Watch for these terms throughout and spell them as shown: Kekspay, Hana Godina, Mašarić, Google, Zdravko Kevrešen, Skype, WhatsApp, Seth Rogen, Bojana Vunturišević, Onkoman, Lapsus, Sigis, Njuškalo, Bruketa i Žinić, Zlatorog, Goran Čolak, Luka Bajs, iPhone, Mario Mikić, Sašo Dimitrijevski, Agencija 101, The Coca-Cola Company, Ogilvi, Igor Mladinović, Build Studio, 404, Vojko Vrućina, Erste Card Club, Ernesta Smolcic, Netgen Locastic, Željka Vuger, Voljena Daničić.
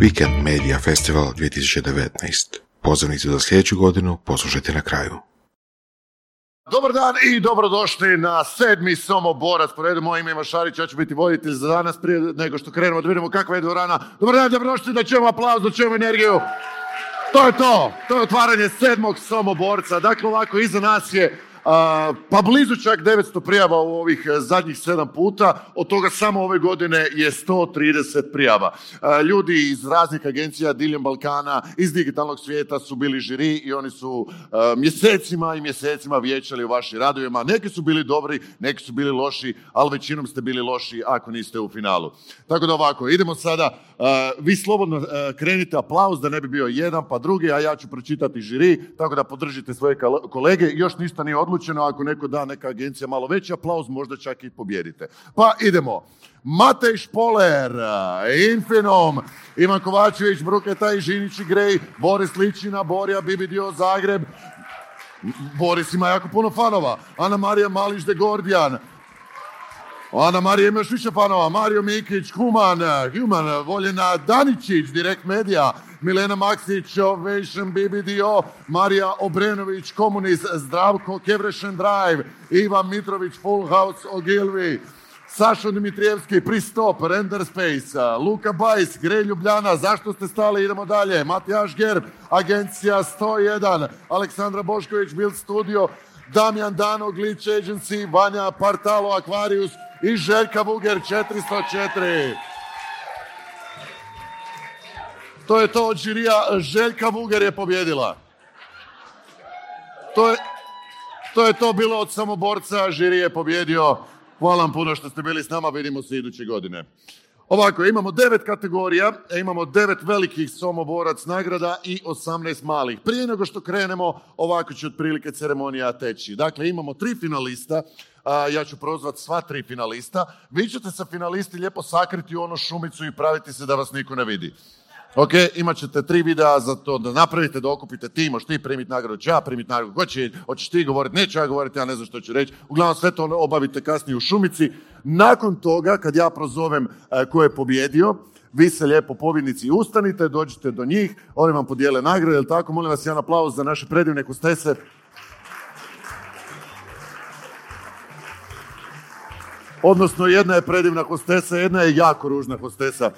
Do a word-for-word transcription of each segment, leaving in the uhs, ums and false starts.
Weekend Media Festival dvije tisuće devetnaeste. Pozivnicu za sljedeću godinu poslušajte na kraju. Dobar dan i dobrodošli na sedmi Somoborac. Pored moje ime je Mašarić, ja ću biti voditelj za danas prije nego što krenemo da vidimo kakva je dvorana. Dobar dan, dobrodošli, da ćemo aplauz, da ćemo energiju. To je to, to je otvaranje sedmog Somoborca. Dakle, ovako, iza nas je Uh, pa blizu čak devetsto prijava u ovih zadnjih sedam puta, od toga samo ove godine je sto trideset prijava. Uh, ljudi iz raznih agencija diljem Balkana, iz digitalnog svijeta su bili žiri i oni su uh, mjesecima i mjesecima vijećali u vašim radovima. Neki su bili dobri, neki su bili loši, ali većinom ste bili loši ako niste u finalu. Tako da ovako, idemo sada, uh, vi slobodno uh, krenite, aplauz da ne bi bio jedan pa drugi, a ja ću pročitati žiri, tako da podržite svoje kal- kolege, još ništa nije odlučeno. Ako neko da, neka agencija malo veći aplauz, možda čak i pobjedite. Pa idemo. Matej Špoler, Infinom, Ivan Kovačević, Bruketa i Žinić i Grej, Boris Ličina, Borja Bibi dio Zagreb. Boris ima jako puno fanova. Ana Marija Mališ de Gordijan. Ana Marija ima još više fanova. Mario Mikić, Human, Human, Voljena Daničić, Direkt Media, Milena Maksić, Ovation B B D O, Marija Obrenović, Komunist, Zdravko Kevrešen Drive, Ivan Mitrović, Full House, Ogilvi, Sašo Dimitrijevski, Pristop, Render Space, Luka Bajs, Grej Ljubljana, Zašto ste stali, idemo dalje, Matijaš Gerb, Agencija sto jedan, Aleksandra Bošković, Build Studio, Damjan Dano, Glitch Agency, Vanja Partalo, Aquarius i Željka Vuger, četiristo četiri. To je to od žirija, Željka Vuger je pobjedila. To je, to je to bilo od Samoborca, žiri je pobjedio. Hvala vam puno što ste bili s nama, vidimo se iduće godine. Ovako, imamo devet kategorija, imamo devet velikih Somoborac nagrada i osamnaest malih. Prije nego što krenemo, ovako će otprilike ceremonija teći. Dakle, imamo tri finalista, a, ja ću prozvati sva tri finalista. Vi ćete sa finalisti lijepo sakriti u onu šumicu i praviti se da vas niko ne vidi. Ok, imat ćete tri videa za to da napravite, da okupite tim, moš ti primiti nagradu, ću ja primiti nagradu, hoće, hoćeš ti govoriti, neću ja govoriti, ja ne znam što ću reći. Uglavnom sve to obavite kasnije u šumici. Nakon toga, kad ja prozovem e, ko je pobjedio, vi se lijepo pobjednici ustanite, dođite do njih, oni vam podijele nagradu, jel tako? Molim vas jedan aplauz za naše predivne kustese. Odnosno, jedna je predivna kustesa, jedna je jako ružna kustesa.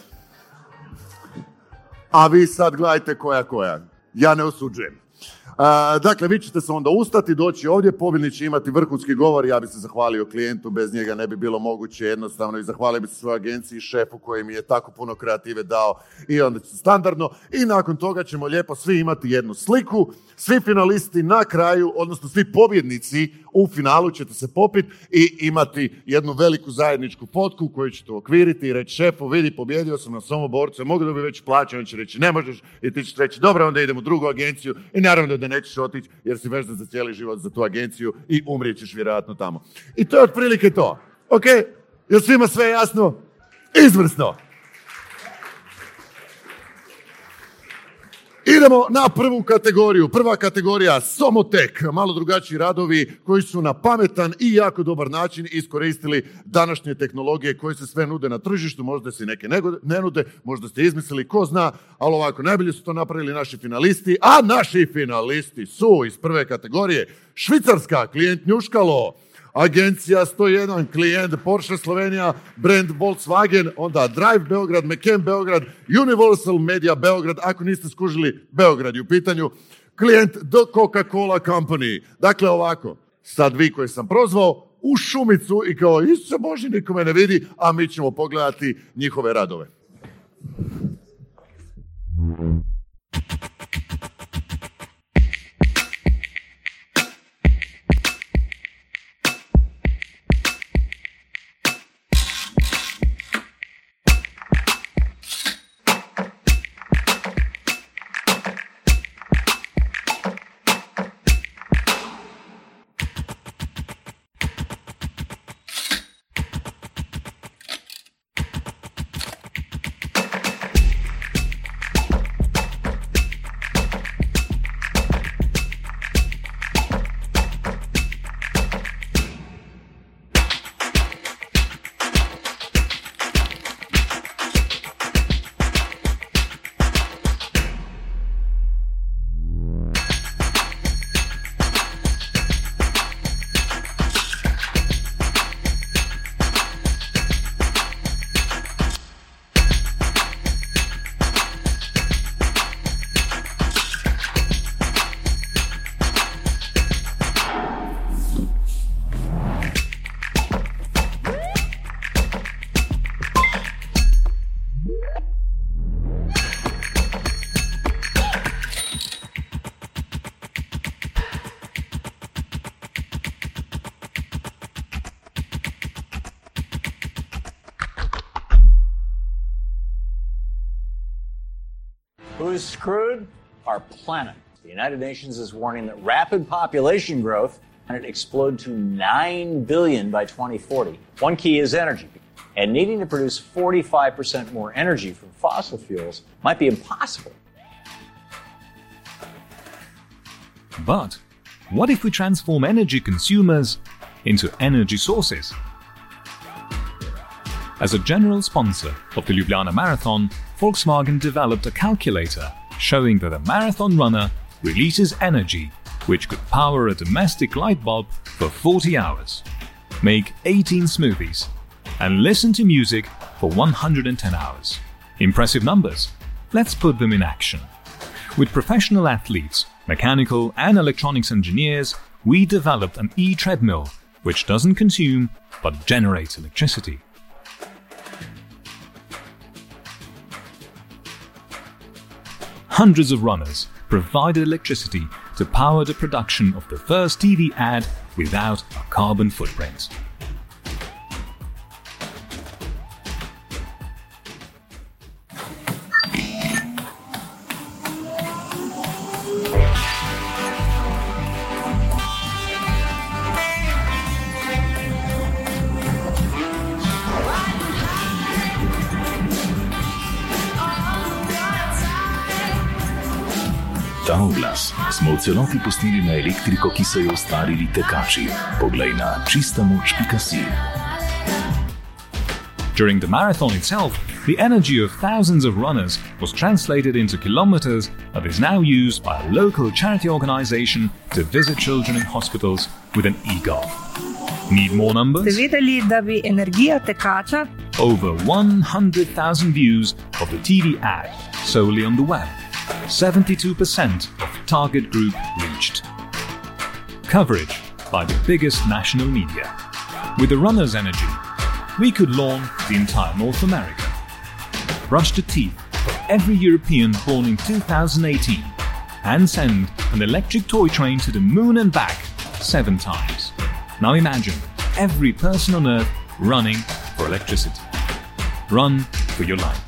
A vi sad gledajte koja koja. Ja ne osuđujem. A, dakle, vi ćete se onda ustati, doći ovdje, pobjednik će imati vrhunski govor, ja bi se zahvalio klijentu, bez njega ne bi bilo moguće jednostavno i zahvalio bi se svojoj agenciji, šefu koji mi je tako puno kreative dao i onda će standardno. I nakon toga ćemo lijepo svi imati jednu sliku, svi finalisti na kraju, odnosno svi pobjednici u finalu ćete se popiti i imati jednu veliku zajedničku potku koju ćete okviriti i reći šefu, vidi, pobjedio sam na Somoborcu, mogu da bi već plaćao, on će reći ne možeš i ti ćeš reći dobro, onda idem u drugu agenciju i naravno da nećeš otići jer si vezan za cijeli život za tu agenciju i umrijećeš vjerojatno tamo. I to je otprilike to. Ok, jel svima sve jasno? Izvrsno! Idemo na prvu kategoriju. Prva kategorija, Somotek, malo drugačiji radovi koji su na pametan i jako dobar način iskoristili današnje tehnologije koje se sve nude na tržištu, možda se neke ne nude, možda ste izmislili, ko zna, ali ovako, najbolje su to napravili naši finalisti, a naši finalisti su iz prve kategorije Švicarska, klijent Njuškalo, Agencija sto jedan, klijent Porsche Slovenija, brand Volkswagen, onda Drive Beograd, McCann Beograd, Universal Media Beograd, ako niste skužili, Beograd je u pitanju, klijent The Coca-Cola Company. Dakle, ovako, sad vi koji sam prozvao, u šumicu i kao, Isuse Bože, niko me ne vidi, a mi ćemo pogledati njihove radove. Who's screwed? Our planet. The United Nations is warning that rapid population growth can explode to nine billion by twenty forty. One key is energy. And needing to produce forty-five percent more energy from fossil fuels might be impossible. But what if we transform energy consumers into energy sources? As a general sponsor of the Ljubljana Marathon, Volkswagen developed a calculator showing that a marathon runner releases energy which could power a domestic light bulb for forty hours, make eighteen smoothies, and listen to music for one hundred ten hours. Impressive numbers. Let's put them in action. With professional athletes, mechanical and electronics engineers, we developed an e-treadmill which doesn't consume but generates electricity. Hundreds of runners provided electricity to power the production of the first T V ad without a carbon footprint. Ta oglas smo v celoti pustili na elektriko, ki so jo ustvarili tekači. Poglej na čista moč pika si. During the marathon itself, the energy of thousands of runners was translated into kilometers and is now used by a local charity organization to visit children in hospitals with an e-golf. Need more numbers? Ste vedeli, da bi energija tekača? Over one hundred thousand views of the T V ad solely on the web. seventy-two percent of target group reached. Coverage by the biggest national media. With the runner's energy, we could lawn the entire North America. Brush the teeth of every European born in two thousand eighteen and send an electric toy train to the moon and back seven times. Now imagine every person on Earth running for electricity. Run for your light.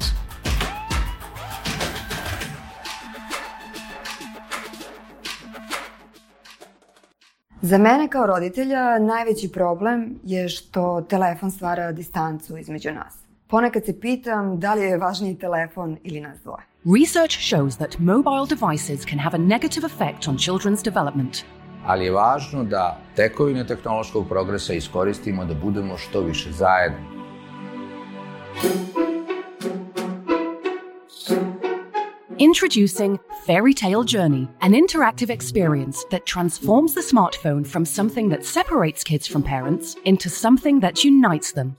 Za mene kao roditelja najveći problem je što telefon stvara distancu između nas. Ponekad se pitam da li je važniji telefon ili nas dvoje. Research shows that mobile devices can have a negative effect on children's development. Ali je važno da tekovine tehnološkog progresa iskoristimo da budemo što više zajedno. Introducing Fairy Tale Journey, an interactive experience that transforms the smartphone from something that separates kids from parents into something that unites them.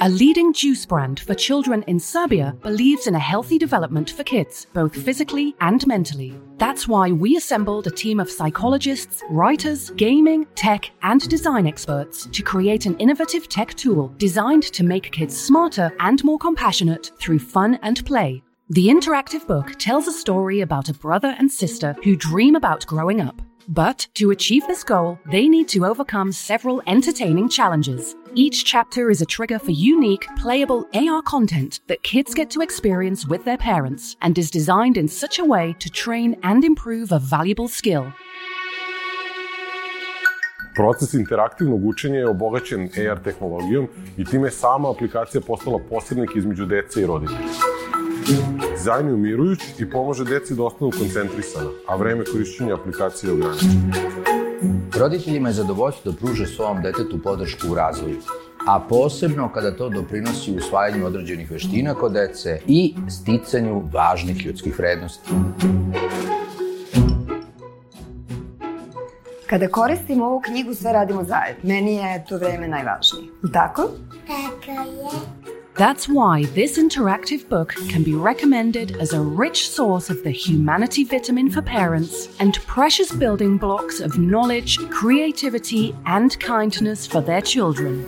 A leading juice brand for children in Serbia believes in a healthy development for kids, both physically and mentally. That's why we assembled a team of psychologists, writers, gaming, tech, and design experts to create an innovative tech tool designed to make kids smarter and more compassionate through fun and play. The interactive book tells a story about a brother and sister who dream about growing up. But to achieve this goal, they need to overcome several entertaining challenges. Each chapter is a trigger for unique, playable A R content that kids get to experience with their parents and is designed in such a way to train and improve a valuable skill. Proces interaktivnog učenja je obogaćen A R tehnologijom I time je sama aplikacija postala posrednik između dece I roditelja. Dizajn je umirujuć I pomože deci da ostanu koncentrisana, a vreme korišćenja aplikacije je ograničeno. Roditeljima je zadovoljstvo da pruže svom detetu podršku u razvoju, a posebno kada to doprinosi usvajanju određenih veština kod dece I sticanju važnih ljudskih vrednosti. Kada koristimo ovu knjigu, sve radimo zajedno. Meni je to vreme najvažnije. Tako? Tako je. That's why this interactive book can be recommended as a rich source of the humanity vitamin for parents and precious building blocks of knowledge, creativity, and kindness for their children.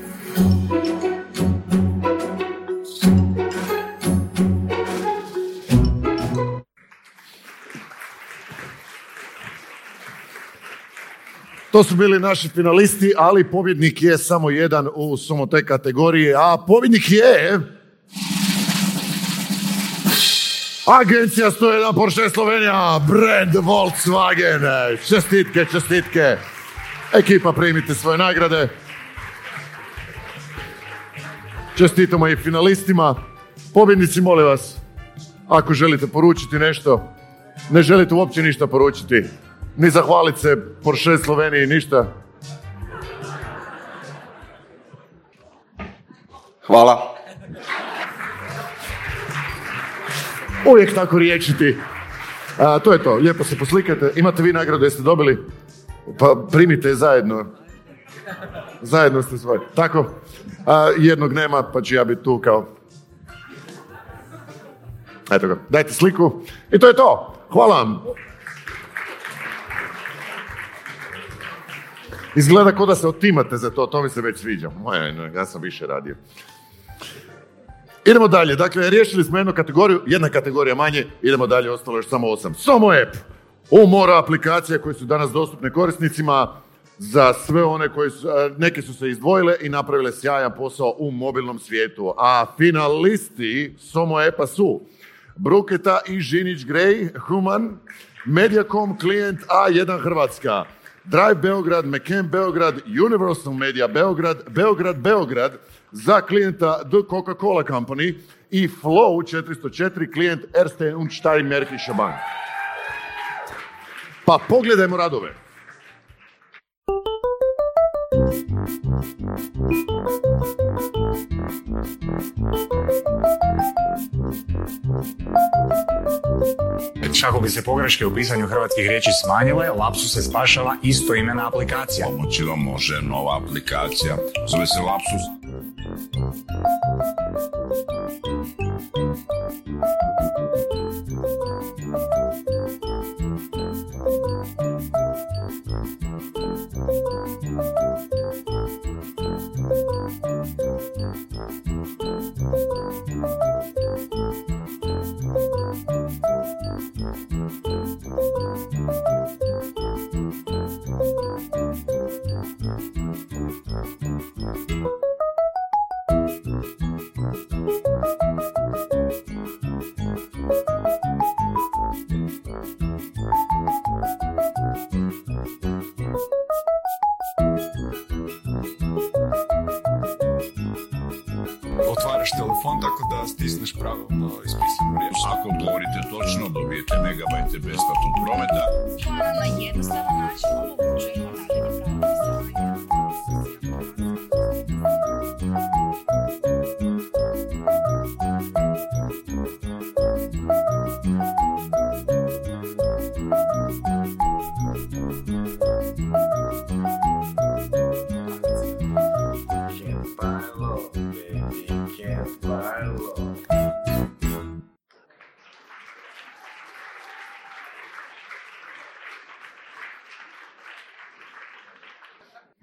To su bili naši finalisti, ali pobjednik je samo jedan u samo te kategorije, a pobjednik je... Agencija sto jedan, Porsche Slovenija, brand Volkswagen. Čestitke, čestitke. Ekipa, primite svoje nagrade. Čestitamo i finalistima. Pobjednici, molim vas, ako želite poručiti nešto, ne želite uopće ništa poručiti, ni zahvaliti se Porsche Sloveniji, ništa. Hvala. Uvijek tako riječiti. A, to je to, lijepo se poslikajte. Imate vi nagradu, jeste dobili? Pa primite je zajedno. Zajedno ste svoji. Tako, a, jednog nema, pa ću ja biti tu kao... Eto ga, dajte sliku. I to je to. Hvala vam. Izgleda kao da se otimate za to, to mi se već sviđa. Moje, ja sam više radio. Idemo dalje, dakle, riješili smo jednu kategoriju, jedna kategorija manje, idemo dalje, ostalo još samo osam. Somo app, umora aplikacija koje su danas dostupne korisnicima za sve one koji su, neke su se izdvojile i napravile sjajan posao u mobilnom svijetu. A finalisti Somo appa su Bruketa i Žinić Grej, Human, Mediacom, Klijent, A jedan Hrvatska, Drive Beograd, McCann Beograd, Universal Media Beograd, Beograd Beograd, za Klijenta The Coca-Cola Company i Flow četiristo četiri, Klijent Erste und Steiermärkische Bank. Pa pogledajmo radove. Kako bi se pogreške u pisanju hrvatskih riječi smanjile, Lapsus se spašava isto imena aplikacija. Pomoći vam može nova aplikacija, zove se Lapsus. Otvaraš telefon tako da stisneš pravilno ispisanu riječ. Ako govorite točno, dobijete megabajte besplatnog prometa. Hvala na jednostavan način omogućuje ponavljanje pravilnih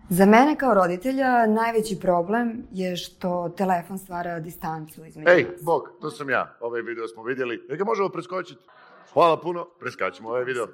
Za mene kao roditelja najveći problem je što telefon stvara distancu između nas. Ej, Bog, to sam ja. Ovaj video smo vidjeli. Jer ga možemo preskočiti. Hvala puno. Preskačemo ovaj video.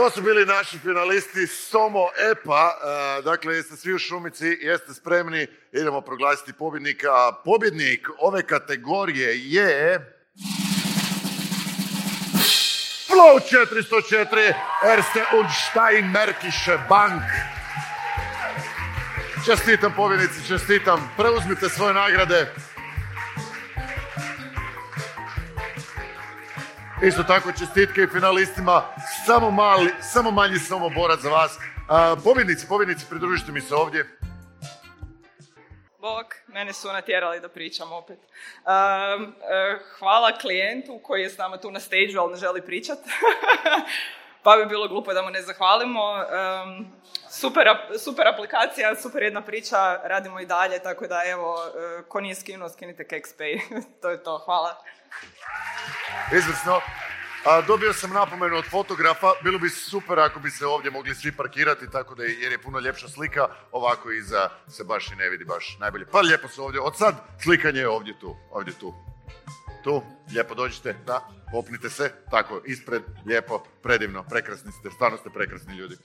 To su bili naši finalisti Somo Epa, dakle jeste svi u šumici, jeste spremni, idemo proglasiti pobjednika. Pobjednik ove kategorije je... Flow četiristo četiri, Erste und Steiermärkische Bank. Čestitam pobjednici, čestitam, preuzmite svoje nagrade. Isto tako čestitke i finalistima, samo mali, samo manji Somoborac za vas. A, pobjednici, pobjednici, pridružite mi se ovdje. Bog, mene su natjerali da pričam opet. Um, uh, hvala klijentu koji je s nama tu na stage, ali ne želi pričat. Pa bi bilo glupo da mu ne zahvalimo. Um, super, super aplikacija, super jedna priča, radimo i dalje, tako da evo, uh, ko nije skinuo, skinite Kekspay. To je to, hvala. Izvrsno. A, dobio sam napomenu od fotografa, bilo bi super ako bi se ovdje mogli svi parkirati, tako da je, jer je puno ljepša slika, ovako iza se baš i ne vidi baš najbolje. Pa lijepo se ovdje, od sad slikanje je ovdje tu, ovdje tu, tu, lijepo dođite, da, popnite se, tako, ispred, lijepo, predivno, prekrasni ste, stvarno ste prekrasni ljudi.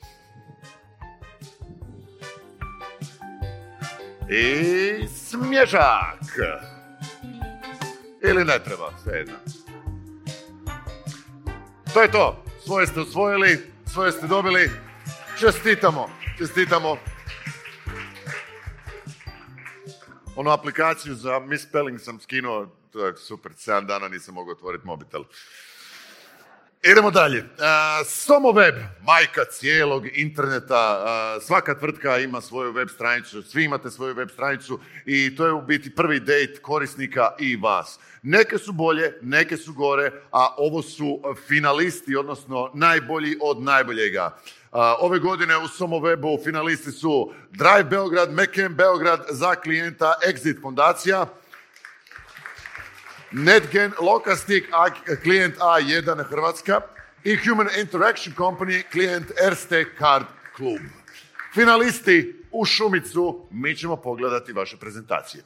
I smješak! Ili ne treba, svejedno. To je to. Svoje ste osvojili, svoje ste dobili. Čestitamo, čestitamo. Onu aplikaciju za misspelling sam skinuo, to je super, sedam dana nisam mogao otvoriti mobitel. Idemo dalje. Somo web, majka cijelog interneta, svaka tvrtka ima svoju web stranicu, svi imate svoju web stranicu i to je u biti prvi date korisnika i vas. Neke su bolje, neke su gore, a ovo su finalisti, odnosno najbolji od najboljega. Ove godine u Somo webu finalisti su Drive Beograd, McCann Beograd za klijenta, Exit Fondacija, Netgen Locastic, klijent A jedan Hrvatska i Human Interaction Company, klijent Erste Card Club. Finalisti u šumicu, mi ćemo pogledati vaše prezentacije.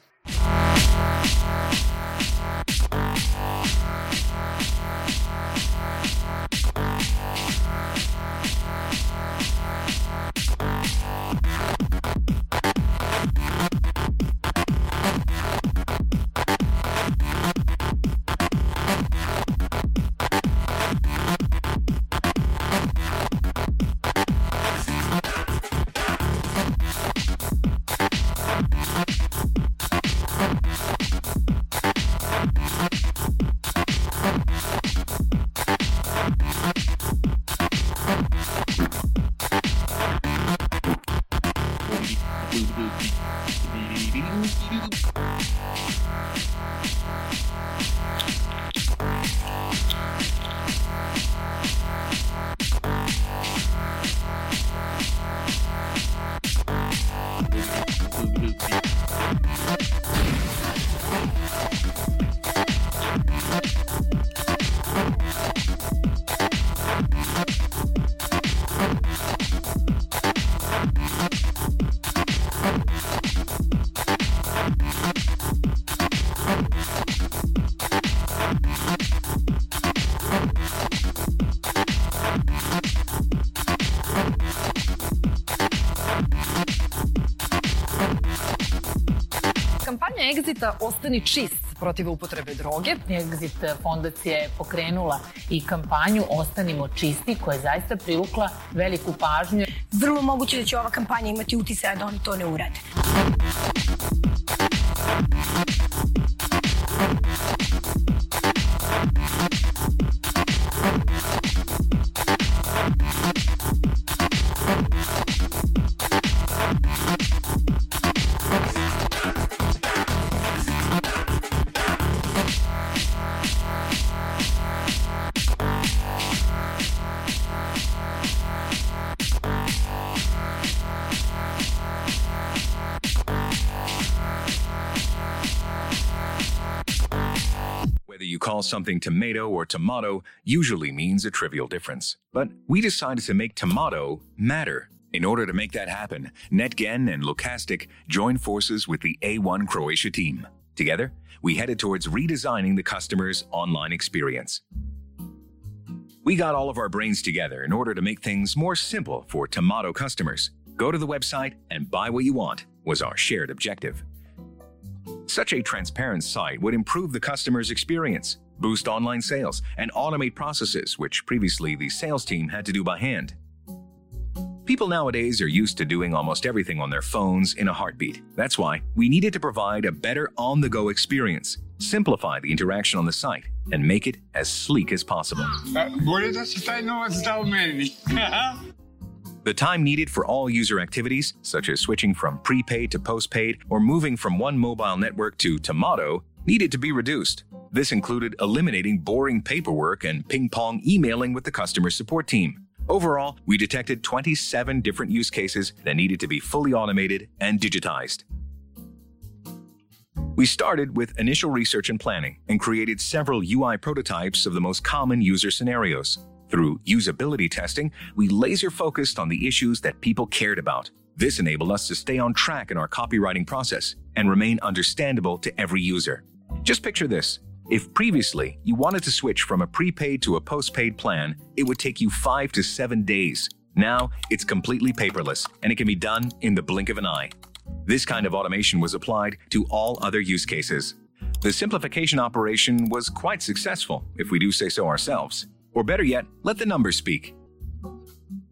Exita Ostani čist protiv upotrebe droge. Exit fondacija je pokrenula i kampanju Ostanimo čisti koja je zaista privukla veliku pažnju. Vrlo moguće da će ova kampanja imati utjecaj da oni to ne urade. Something tomato or tomato usually means a trivial difference. But we decided to make tomato matter. In order to make that happen, Netgen and Locastic joined forces with the A one Croatia team. Together, we headed towards redesigning the customer's online experience. We got all of our brains together in order to make things more simple for Tomato customers. Go to the website and buy what you want was our shared objective. Such a transparent site would improve the customer's experience, boost online sales, and automate processes which previously the sales team had to do by hand. People nowadays are used to doing almost everything on their phones in a heartbeat. That's why we needed to provide a better on-the-go experience, simplify the interaction on the site, and make it as sleek as possible. The time needed for all user activities, such as switching from prepaid to postpaid or moving from one mobile network to Tomato, needed to be reduced. This included eliminating boring paperwork and ping-pong emailing with the customer support team. Overall, we detected twenty-seven different use cases that needed to be fully automated and digitized. We started with initial research and planning and created several U I prototypes of the most common user scenarios. Through usability testing, we laser-focused on the issues that people cared about. This enabled us to stay on track in our copywriting process and remain understandable to every user. Just picture this. If previously you wanted to switch from a prepaid to a postpaid plan, it would take you five to seven days. Now, it's completely paperless, and it can be done in the blink of an eye. This kind of automation was applied to all other use cases. The simplification operation was quite successful, if we do say so ourselves. Or better yet, let the numbers speak.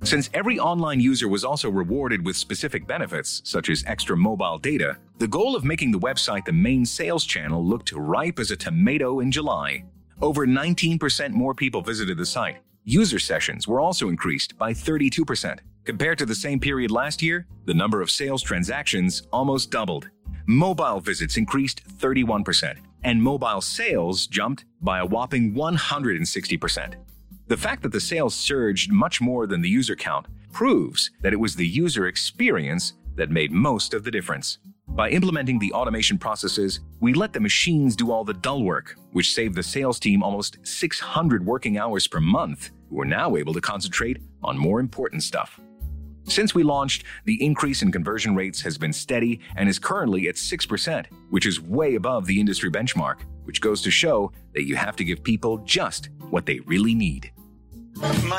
Since every online user was also rewarded with specific benefits, such as extra mobile data, the goal of making the website the main sales channel looked ripe as a tomato in July. Over nineteen percent more people visited the site. User sessions were also increased by thirty-two percent. Compared to the same period last year, the number of sales transactions almost doubled. Mobile visits increased thirty-one percent, and mobile sales jumped by a whopping one hundred sixty percent. The fact that the sales surged much more than the user count proves that it was the user experience that made most of the difference. By implementing the automation processes, we let the machines do all the dull work, which saved the sales team almost six hundred working hours per month, who are now able to concentrate on more important stuff. Since we launched, the increase in conversion rates has been steady and is currently at six percent, which is way above the industry benchmark, which goes to show that you have to give people just what they really need. In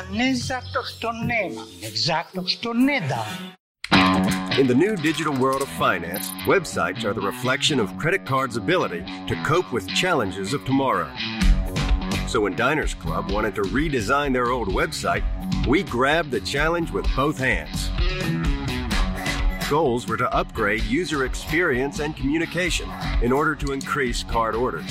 the new digital world of finance, websites are the reflection of credit cards' ability to cope with challenges of tomorrow. So when Diners Club wanted to redesign their old website, we grabbed the challenge with both hands. Goals were to upgrade user experience and communication in order to increase card orders.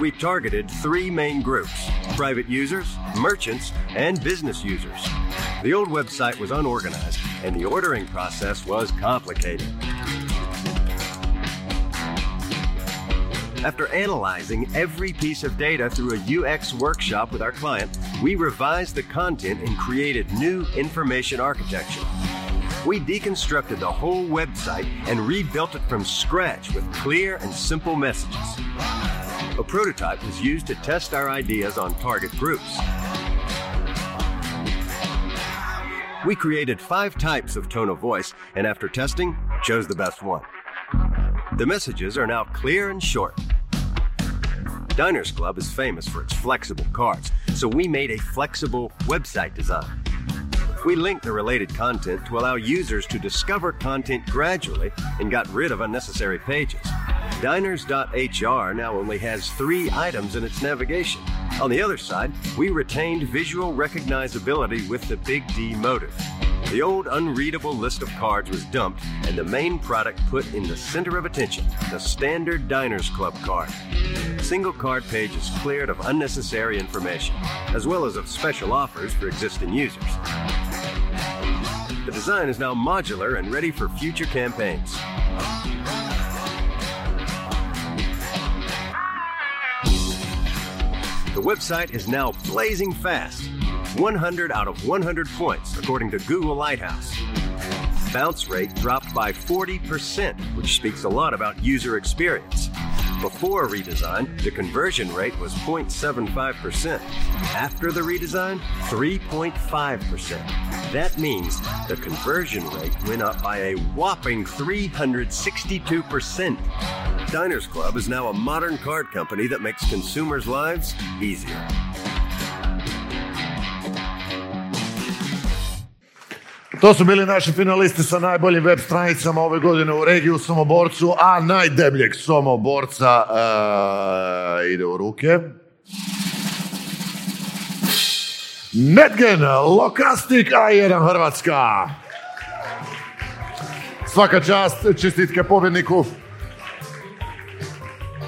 We targeted three main groups: private users, merchants, and business users. The old website was unorganized, and the ordering process was complicated. After analyzing every piece of data through a U X workshop with our client, we revised the content and created new information architecture. We deconstructed the whole website and rebuilt it from scratch with clear and simple messages. A prototype was used to test our ideas on target groups. We created five types of tone of voice, and after testing, chose the best one. The messages are now clear and short. Diners Club is famous for its flexible cards, so we made a flexible website design. We linked the related content to allow users to discover content gradually and got rid of unnecessary pages. Diners dot H R now only has three items in its navigation. On the other side, we retained visual recognizability with the Big D motive. The old unreadable list of cards was dumped and the main product put in the center of attention, the standard Diners Club card. Single card page is cleared of unnecessary information, as well as of special offers for existing users. The design is now modular and ready for future campaigns. The website is now blazing fast. one hundred out of one hundred points, according to Google Lighthouse. Bounce rate dropped by forty percent, which speaks a lot about user experience. Before redesign, the conversion rate was zero point seven five percent. After the redesign, three point five percent. That means the conversion rate went up by a whopping three hundred sixty-two percent. Diners Club is now a modern card company that makes consumers' lives easier. To su bili naši finalisti sa najboljim web stranicama ove godine u regiji u Somoborcu, a najdebljeg Somoborca uh, ide u ruke. Netgen Locastic, A jedan Hrvatska. Svaka čast, čestitke pobjedniku.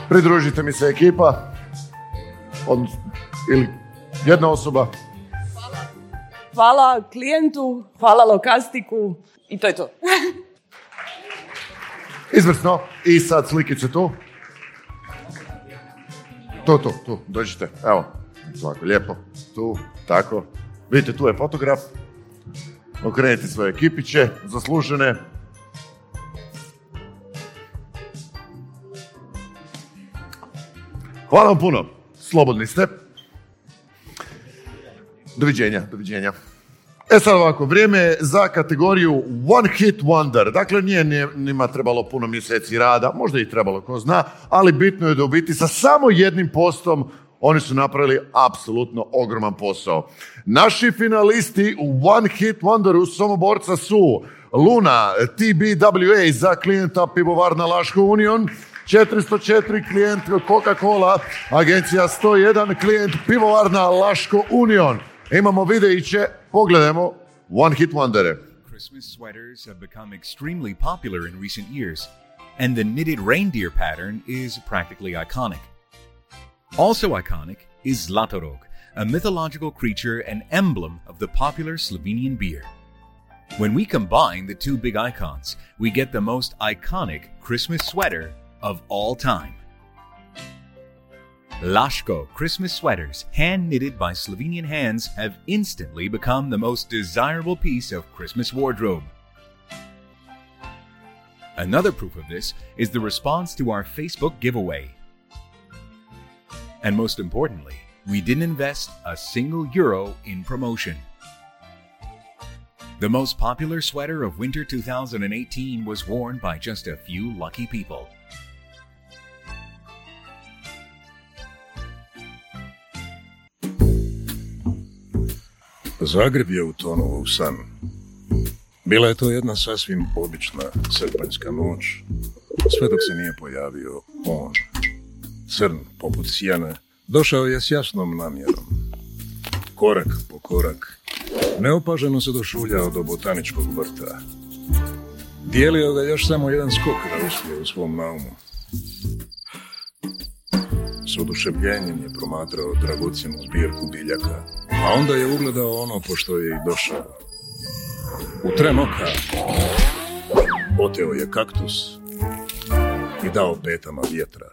Pridružite mi se ekipa. Od, ili jedna osoba. Hvala klijentu, hvala Locastiku i to je to. Izvrsno. I sad slikice tu. Tu, tu, tu. Dođite. Evo. Svako lijepo. Tu, tako. Vidite, tu je fotograf. Okrenite svoje ekipiće, zaslužene. Hvala vam puno. Slobodni ste. Doviđenja, doviđenja. E sad ovako, vrijeme je za kategoriju One Hit Wonder. Dakle, nije njima trebalo puno mjeseci rada, možda i trebalo, ko zna, ali bitno je da u biti sa samo jednim postom oni su napravili apsolutno ogroman posao. Naši finalisti u One Hit Wonderu Somoborca su Luna T B W A za klijenta Pivovarna Laško Unijon, četiristo četiri klijent Coca-Cola, Agencija sto jedan klijent Pivovarna Laško Unijon. Imamo videiće, pogledajmo One Hit Wondere. Christmas sweaters have become extremely popular in recent years, and the knitted reindeer pattern is practically iconic. Also iconic is Zlatorog, a mythological creature and emblem of the popular Slovenian beer. When we combine the two big icons, we get the most iconic Christmas sweater of all time. Laško Christmas sweaters, hand-knitted by Slovenian hands, have instantly become the most desirable piece of Christmas wardrobe. Another proof of this is the response to our Facebook giveaway. And most importantly, we didn't invest a single euro in promotion. The most popular sweater of winter twenty eighteen was worn by just a few lucky people. Zagreb je utonuo u san. Bila je to jedna sasvim obična srpanjska noć, sve dok se nije pojavio on. Crn, poput sjene, došao je s jasnom namjerom. Korak po korak, neopaženo se došuljao do botaničkog vrta. Dijelio ga još samo jedan skok da uspije u svom naumu. S oduševljenjem je promatrao dragocjenu zbirku biljaka, a onda je ugledao ono pošto je i došao. U tren oka oteo je kaktus i dao petama vjetra.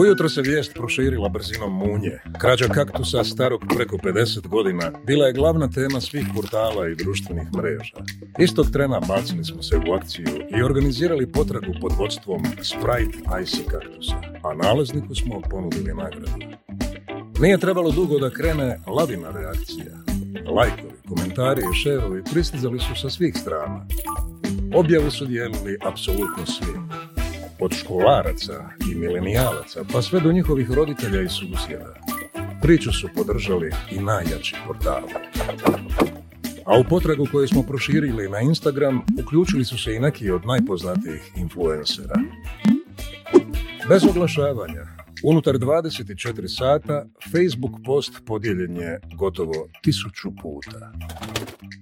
Ujutro se vijest proširila brzinom munje. Krađa kaktusa starog preko pedeset godina bila je glavna tema svih portala i društvenih mreža. Istog trena bacili smo se u akciju i organizirali potragu pod vodstvom Sprite Icy kaktusa, a nalazniku smo ponudili nagradu. Nije trebalo dugo da krene lavina reakcija. Lajkovi, komentari i šerovi pristizali su sa svih strana. Objavu su dijelili apsolutno svi. Od školaraca i milenijalaca, pa sve do njihovih roditelja i susjeda. Priču su podržali i najjači portali. A u potragu koju smo proširili na Instagram, uključili su se i neki od najpoznatijih influencera. Bez oglašavanja, unutar dvadeset četiri sata, Facebook post podijeljen je gotovo tisuću puta.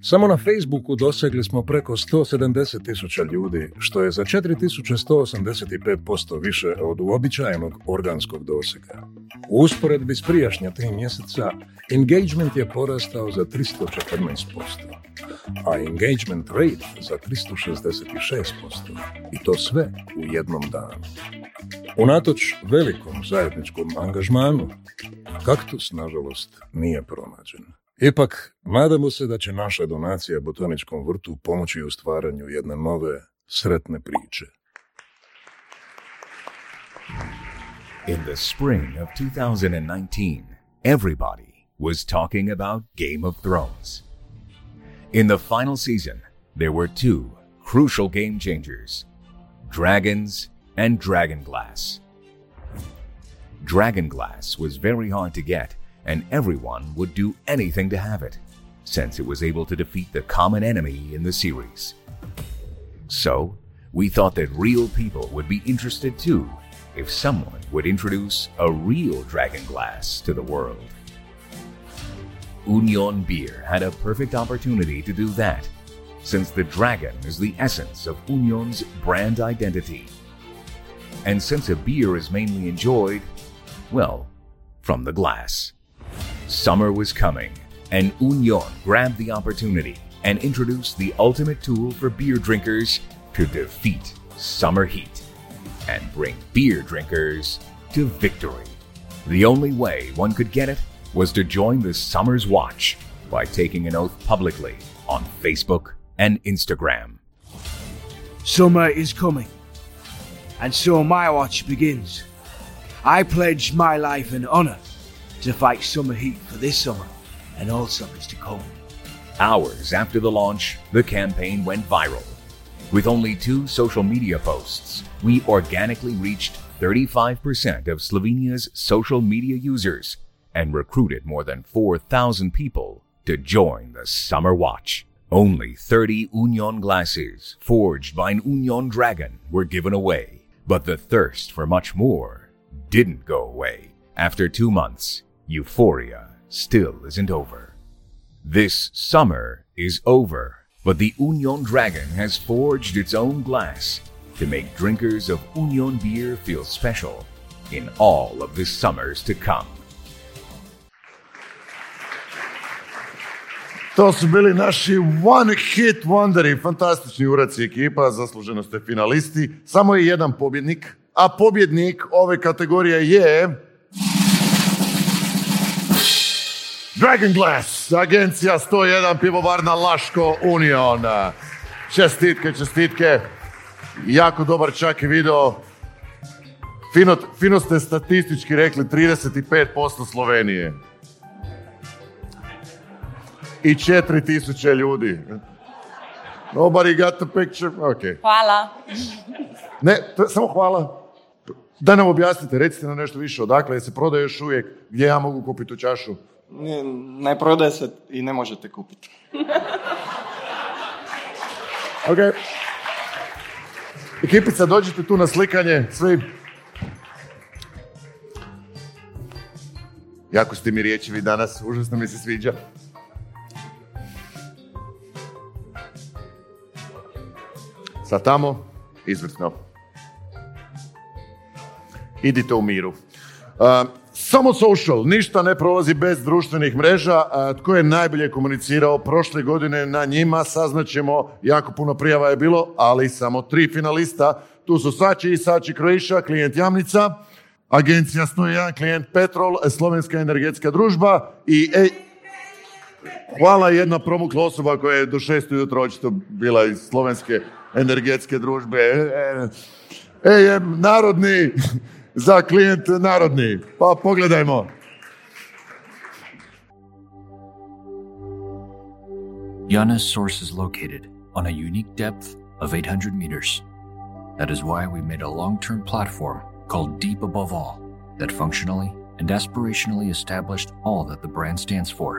Samo na Facebooku dosegli smo preko sto sedamdeset tisuća ljudi, što je za četiri tisuće sto osamdeset pet posto više od uobičajenog organskog dosega. U usporedbi s prijašnja tri mjeseca, engagement je porastao za tristo četrnaest posto, a engagement rate za tristo šezdeset šest posto, i to sve u jednom danu. Unatoč velikom zajedničkom angažmanu, kaktus, nažalost, nije pronađen. Ipak, nadamo se da će naša donacija botaničkom vrtu pomoći u stvaranju jedne nove, sretne priče. In the spring of twenty nineteen, everybody was talking about Game of Thrones. In the final season, there were two crucial game changers dragons, and dragonglass. Dragonglass was very hard to get, and everyone would do anything to have it, since it was able to defeat the common enemy in the series. So, we thought that real people would be interested too if someone would introduce a real dragonglass to the world. Union Beer had a perfect opportunity to do that, since the dragon is the essence of Union's brand identity. And since a beer is mainly enjoyed, well, from the glass. Summer was coming, and Union grabbed the opportunity and introduced the ultimate tool for beer drinkers to defeat summer heat and bring beer drinkers to victory. The only way one could get it was to join the Summer's Watch by taking an oath publicly on Facebook and Instagram. Summer is coming, and so my watch begins. I pledge my life and honor to fight summer heat for this summer and all summers to come. Hours after the launch, the campaign went viral. With only two social media posts, we organically reached thirty-five percent of Slovenia's social media users and recruited more than four thousand people to join the Summer Watch. Only thirty Union glasses forged by an Union dragon were given away, but the thirst for much more didn't go away. After two months, euphoria still isn't over. This summer is over, but the Union dragon has forged its own glass to make drinkers of Union beer feel special in all of the summers to come. To su bili naši one hit wonderi, fantastični uraci ekipa, zasluženo ste finalisti. Samo je jedan pobjednik, a pobjednik ove kategorije je... Dragonglass, Agencija sto jedan, Pivovarna Laško Unijon. Čestitke, čestitke. Jako dobar čak i video. Fino, fino ste statistički rekli trideset pet posto Slovenije. I četiri tisuće ljudi. Nobody got the picture? Okay. Hvala. Ne, t- samo hvala. Da nam objasnite, recite nam nešto više. Odakle se prodaje još uvijek? Gdje ja mogu kupiti tu čašu? Ne, ne prodaje se i ne možete kupiti. Ok. Ekipica, dođite tu na slikanje, svi. Jako ste mi riječivi danas, užasno mi se sviđa. Sa tamo, izvrsno. Idite u miru. Uh, Samo social, ništa ne prolazi bez društvenih mreža. Uh, tko je najbolje komunicirao prošle godine na njima, saznaćemo, jako puno prijava je bilo, ali samo tri finalista. Tu su Sači i Sači Croatia, klijent Jamnica, Agencija sto jedan, klijent Petrol, Slovenska energetska družba i... E... Hvala, jedna promukla osoba koja je do šest ujutro očito bila iz Slovenske energetske družbe. E, e, e, Narodni za klijent Narodni. Pa pogledajmo. Jana's source is located on a unique depth of eight hundred meters. That is why we made a long-term platform called Deep Above All that functionally and aspirationally established all that the brand stands for.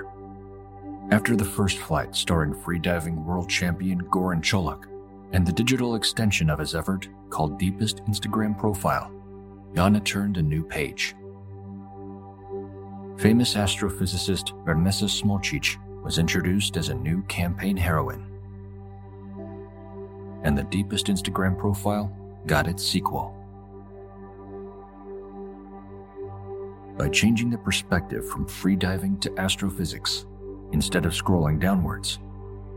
After the first flight starring freediving world champion Goran Čolak, and the digital extension of his effort called Deepest Instagram Profile, Jana turned a new page. Famous astrophysicist Ernesta Smolcic was introduced as a new campaign heroine. And the Deepest Instagram Profile got its sequel. By changing the perspective from freediving to astrophysics, instead of scrolling downwards,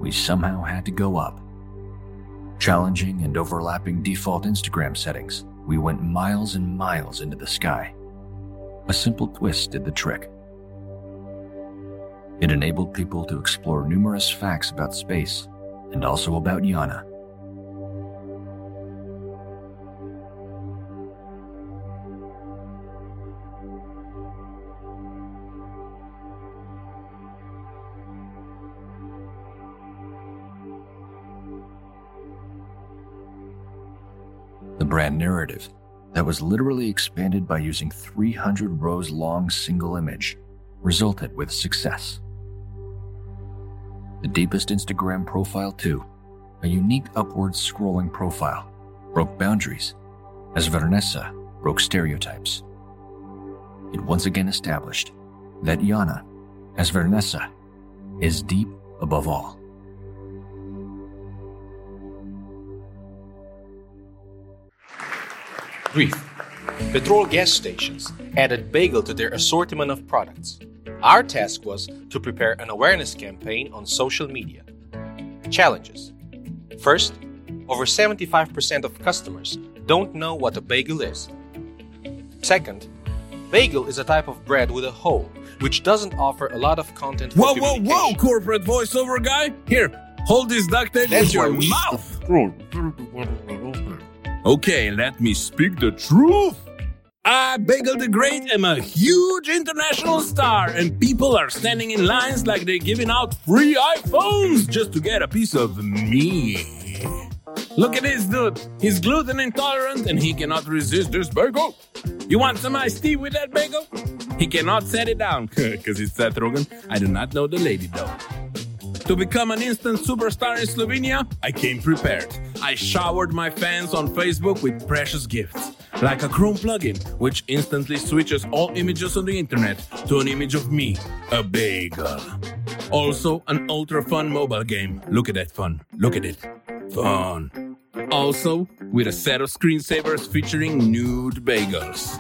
we somehow had to go up. Challenging and overlapping default Instagram settings, we went miles and miles into the sky. A simple twist did the trick. It enabled people to explore numerous facts about space and also about Jana. the brand narrative that was literally expanded by using three hundred rows long single image, resulted with success. The deepest Instagram profile too, a unique upward scrolling profile, broke boundaries as Vernessa broke stereotypes. It once again established that Jana, as Vernessa, is deep above all. Brief. Petrol gas stations added bagel to their assortment of products. Our task was to prepare an awareness campaign on social media. Challenges. First, over seventy-five percent of customers don't know what a bagel is. Second, bagel is a type of bread with a hole, which doesn't offer a lot of content for whoa, communication. Whoa, whoa, whoa, corporate voiceover guy! Here, hold this duct tape with your we... mouth! Okay, let me speak the truth! I, Bagel the Great, am a huge international star, and people are standing in lines like they're giving out free iPhones just to get a piece of me. Look at this dude. He's gluten intolerant and he cannot resist this bagel. You want some iced tea with that bagel? He cannot set it down, because it's Seth Rogen. I do not know the lady, though. To become an instant superstar in Slovenia, I came prepared. I showered my fans on Facebook with precious gifts. Like a Chrome plugin, which instantly switches all images on the internet to an image of me, a bagel. Also, an ultra-fun mobile game. Look at that fun. Look at it. Fun. Also, with a set of screensavers featuring nude bagels.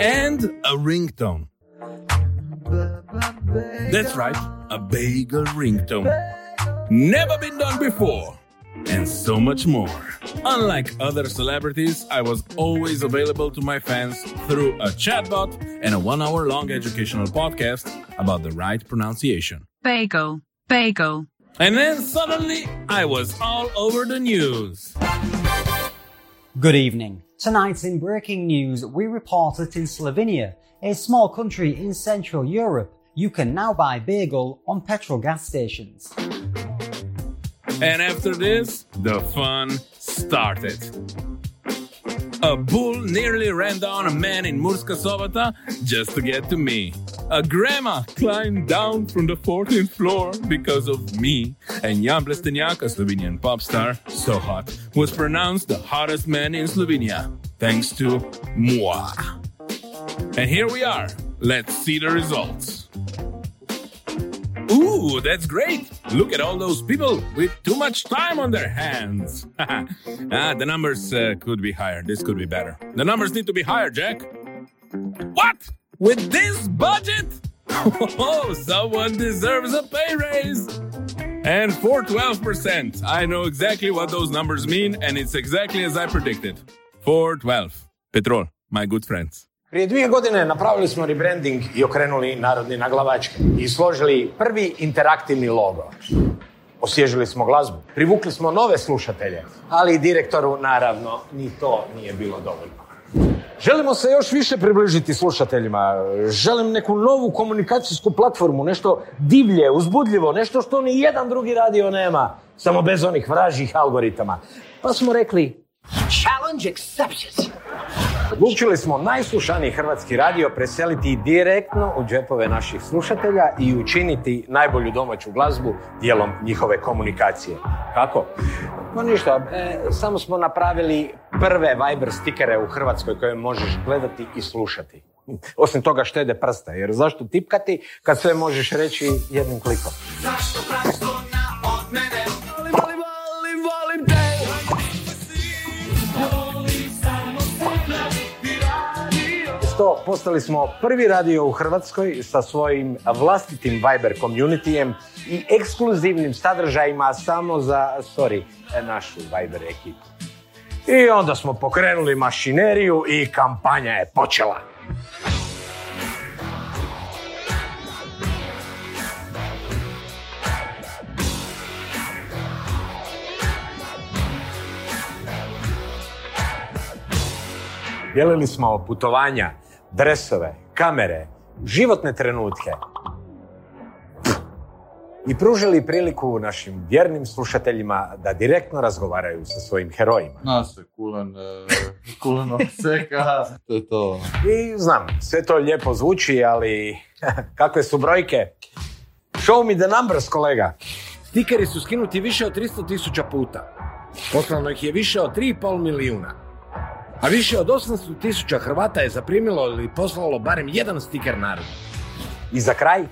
And a ringtone. That's right, a bagel ringtone. Never been done before. And so much more. Unlike other celebrities, I was always available to my fans through a chatbot and a one-hour-long educational podcast about the right pronunciation. Bagel. Bagel. And then suddenly, I was all over the news. Good evening. Tonight in breaking news, we report that in Slovenia, a small country in Central Europe, you can now buy bagel on petrol gas stations. And after this, the fun started. A bull nearly ran down a man in Murska Sobota just to get to me. A grandma climbed down from the fourteenth floor because of me. And Jan Plestenjak, a Slovenian pop star, so hot, was pronounced the hottest man in Slovenia, thanks to moi. And here we are. Let's see the results. Ooh, that's great! Look at all those people with too much time on their hands. ah, the numbers uh, could be higher. This could be better. The numbers need to be higher, Jack. What? With this budget? Oh, someone deserves a pay raise. And for twelve percent. I know exactly what those numbers mean, and it's exactly as I predicted. four twelve. Petrol, my good friends. Prije dvije godine napravili smo rebranding i okrenuli Narodni naglavačke i složili prvi interaktivni logo. Osvježili smo glazbu, privukli smo nove slušatelje, ali direktoru naravno ni to nije bilo dovoljno. Želimo se još više približiti slušateljima, želim neku novu komunikacijsku platformu, nešto divlje, uzbudljivo, nešto što ni jedan drugi radio nema, samo bez onih vražih algoritama. Pa smo rekli Challenge accepted. Odlučili smo najslušaniji hrvatski radio preseliti direktno u džepove naših slušatelja i učiniti najbolju domaću glazbu dijelom njihove komunikacije. Kako? No ništa, e, samo smo napravili prve Viber stikere u Hrvatskoj koje možeš gledati i slušati. Osim toga štede prsta, jer zašto tipkati kad sve možeš reći jednim klikom? Zašto prašto na od mene? To, postali smo prvi radio u Hrvatskoj sa svojim vlastitim Viber communityjem i ekskluzivnim sadržajima samo za, sorry, našu Viber ekipu. I onda smo pokrenuli mašineriju i kampanja je počela. Dijelili smo putovanja, dresove, kamere, životne trenutke. i pružili priliku našim vjernim slušateljima da direktno razgovaraju sa svojim herojima. Nas je kulen, kulen oseka, to je to. I znam, sve to lijepo zvuči, ali kakve su brojke? Show me the numbers, kolega. Stikeri su skinuti više od tristo tisuća puta. Poslano ih je više od tri i pol milijuna. A više od osamsto tisuća Hrvata je zaprimilo ili poslalo barem jedan stiker narodu. I za kraj,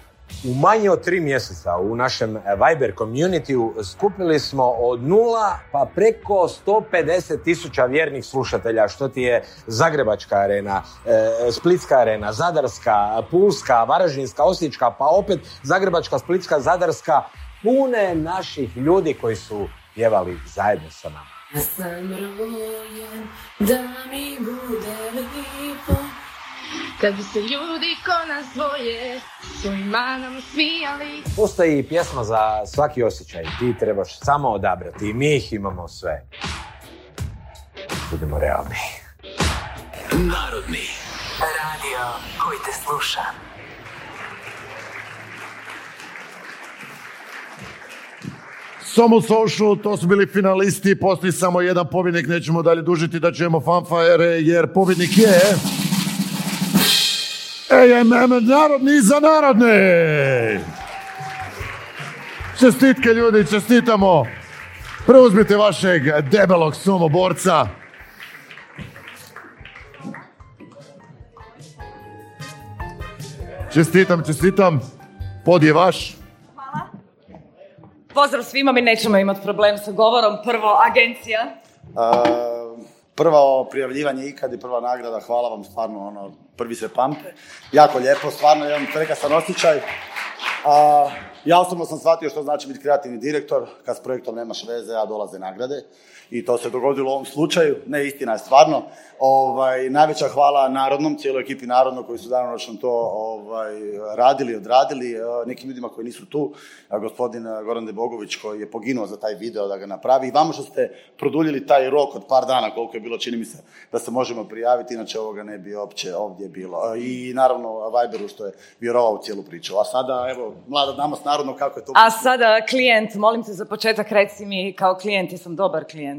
u manje od tri mjeseca u našem Viber communityu skupili smo od nula pa preko sto pedeset tisuća vjernih slušatelja, što ti je Zagrebačka arena, Splitska arena, Zadarska, Pulska, Varaždinska, Osječka, pa opet Zagrebačka, Splitska, Zadarska, pune naših ljudi koji su pjevali zajedno sa nama. Ja sam rojen da mi bude lipo, kad bi se ljudi ko nas dvoje svojim manom smijali. Postoji pjesma za svaki osjećaj, ti trebaš samo odabrati i mi ih imamo sve. Budemo realni. Narodni radio koji te sluša. Samo Social, to su bili finalisti, postoji samo jedan pobjednik, nećemo dalje dužiti da ćemo fanfare, jer pobjednik je... A M M Narodni za narodne! Čestitke ljudi, čestitamo! Preuzmite vašeg debelog sumoborca. Čestitam, čestitam. Pod je vaš. Pozdrav svima, mi nećemo imati problem sa govorom. Prvo, agencija. Uh, prvo prijavljivanje ikad i prva nagrada. Hvala vam, stvarno, ono, prvi se pamte. Jako lijepo, stvarno, jedan prekrasan osjećaj. Uh, ja osobno sam shvatio što znači biti kreativni direktor, kad s projektom nemaš veze, a dolaze nagrade. I to se dogodilo u ovom slučaju, ne istina je stvarno. Ovaj, najveća hvala Narodnom, cijeloj ekipi Narodnog koji su danonočno to ovaj, radili, odradili, nekim ljudima koji nisu tu, gospodin Goran Debogović koji je poginuo za taj video da ga napravi. I vama što ste produljili taj rok od par dana, koliko je bilo, čini mi se, da se možemo prijaviti, inače ovoga ne bi uopće ovdje bilo. I naravno Viberu što je vjerovao u cijelu priču. A sada, evo, mlada dama s Narodnog, kako je to... A sada klijent, molim te za početak, reci mi kao klijent, jesam dobar klijent.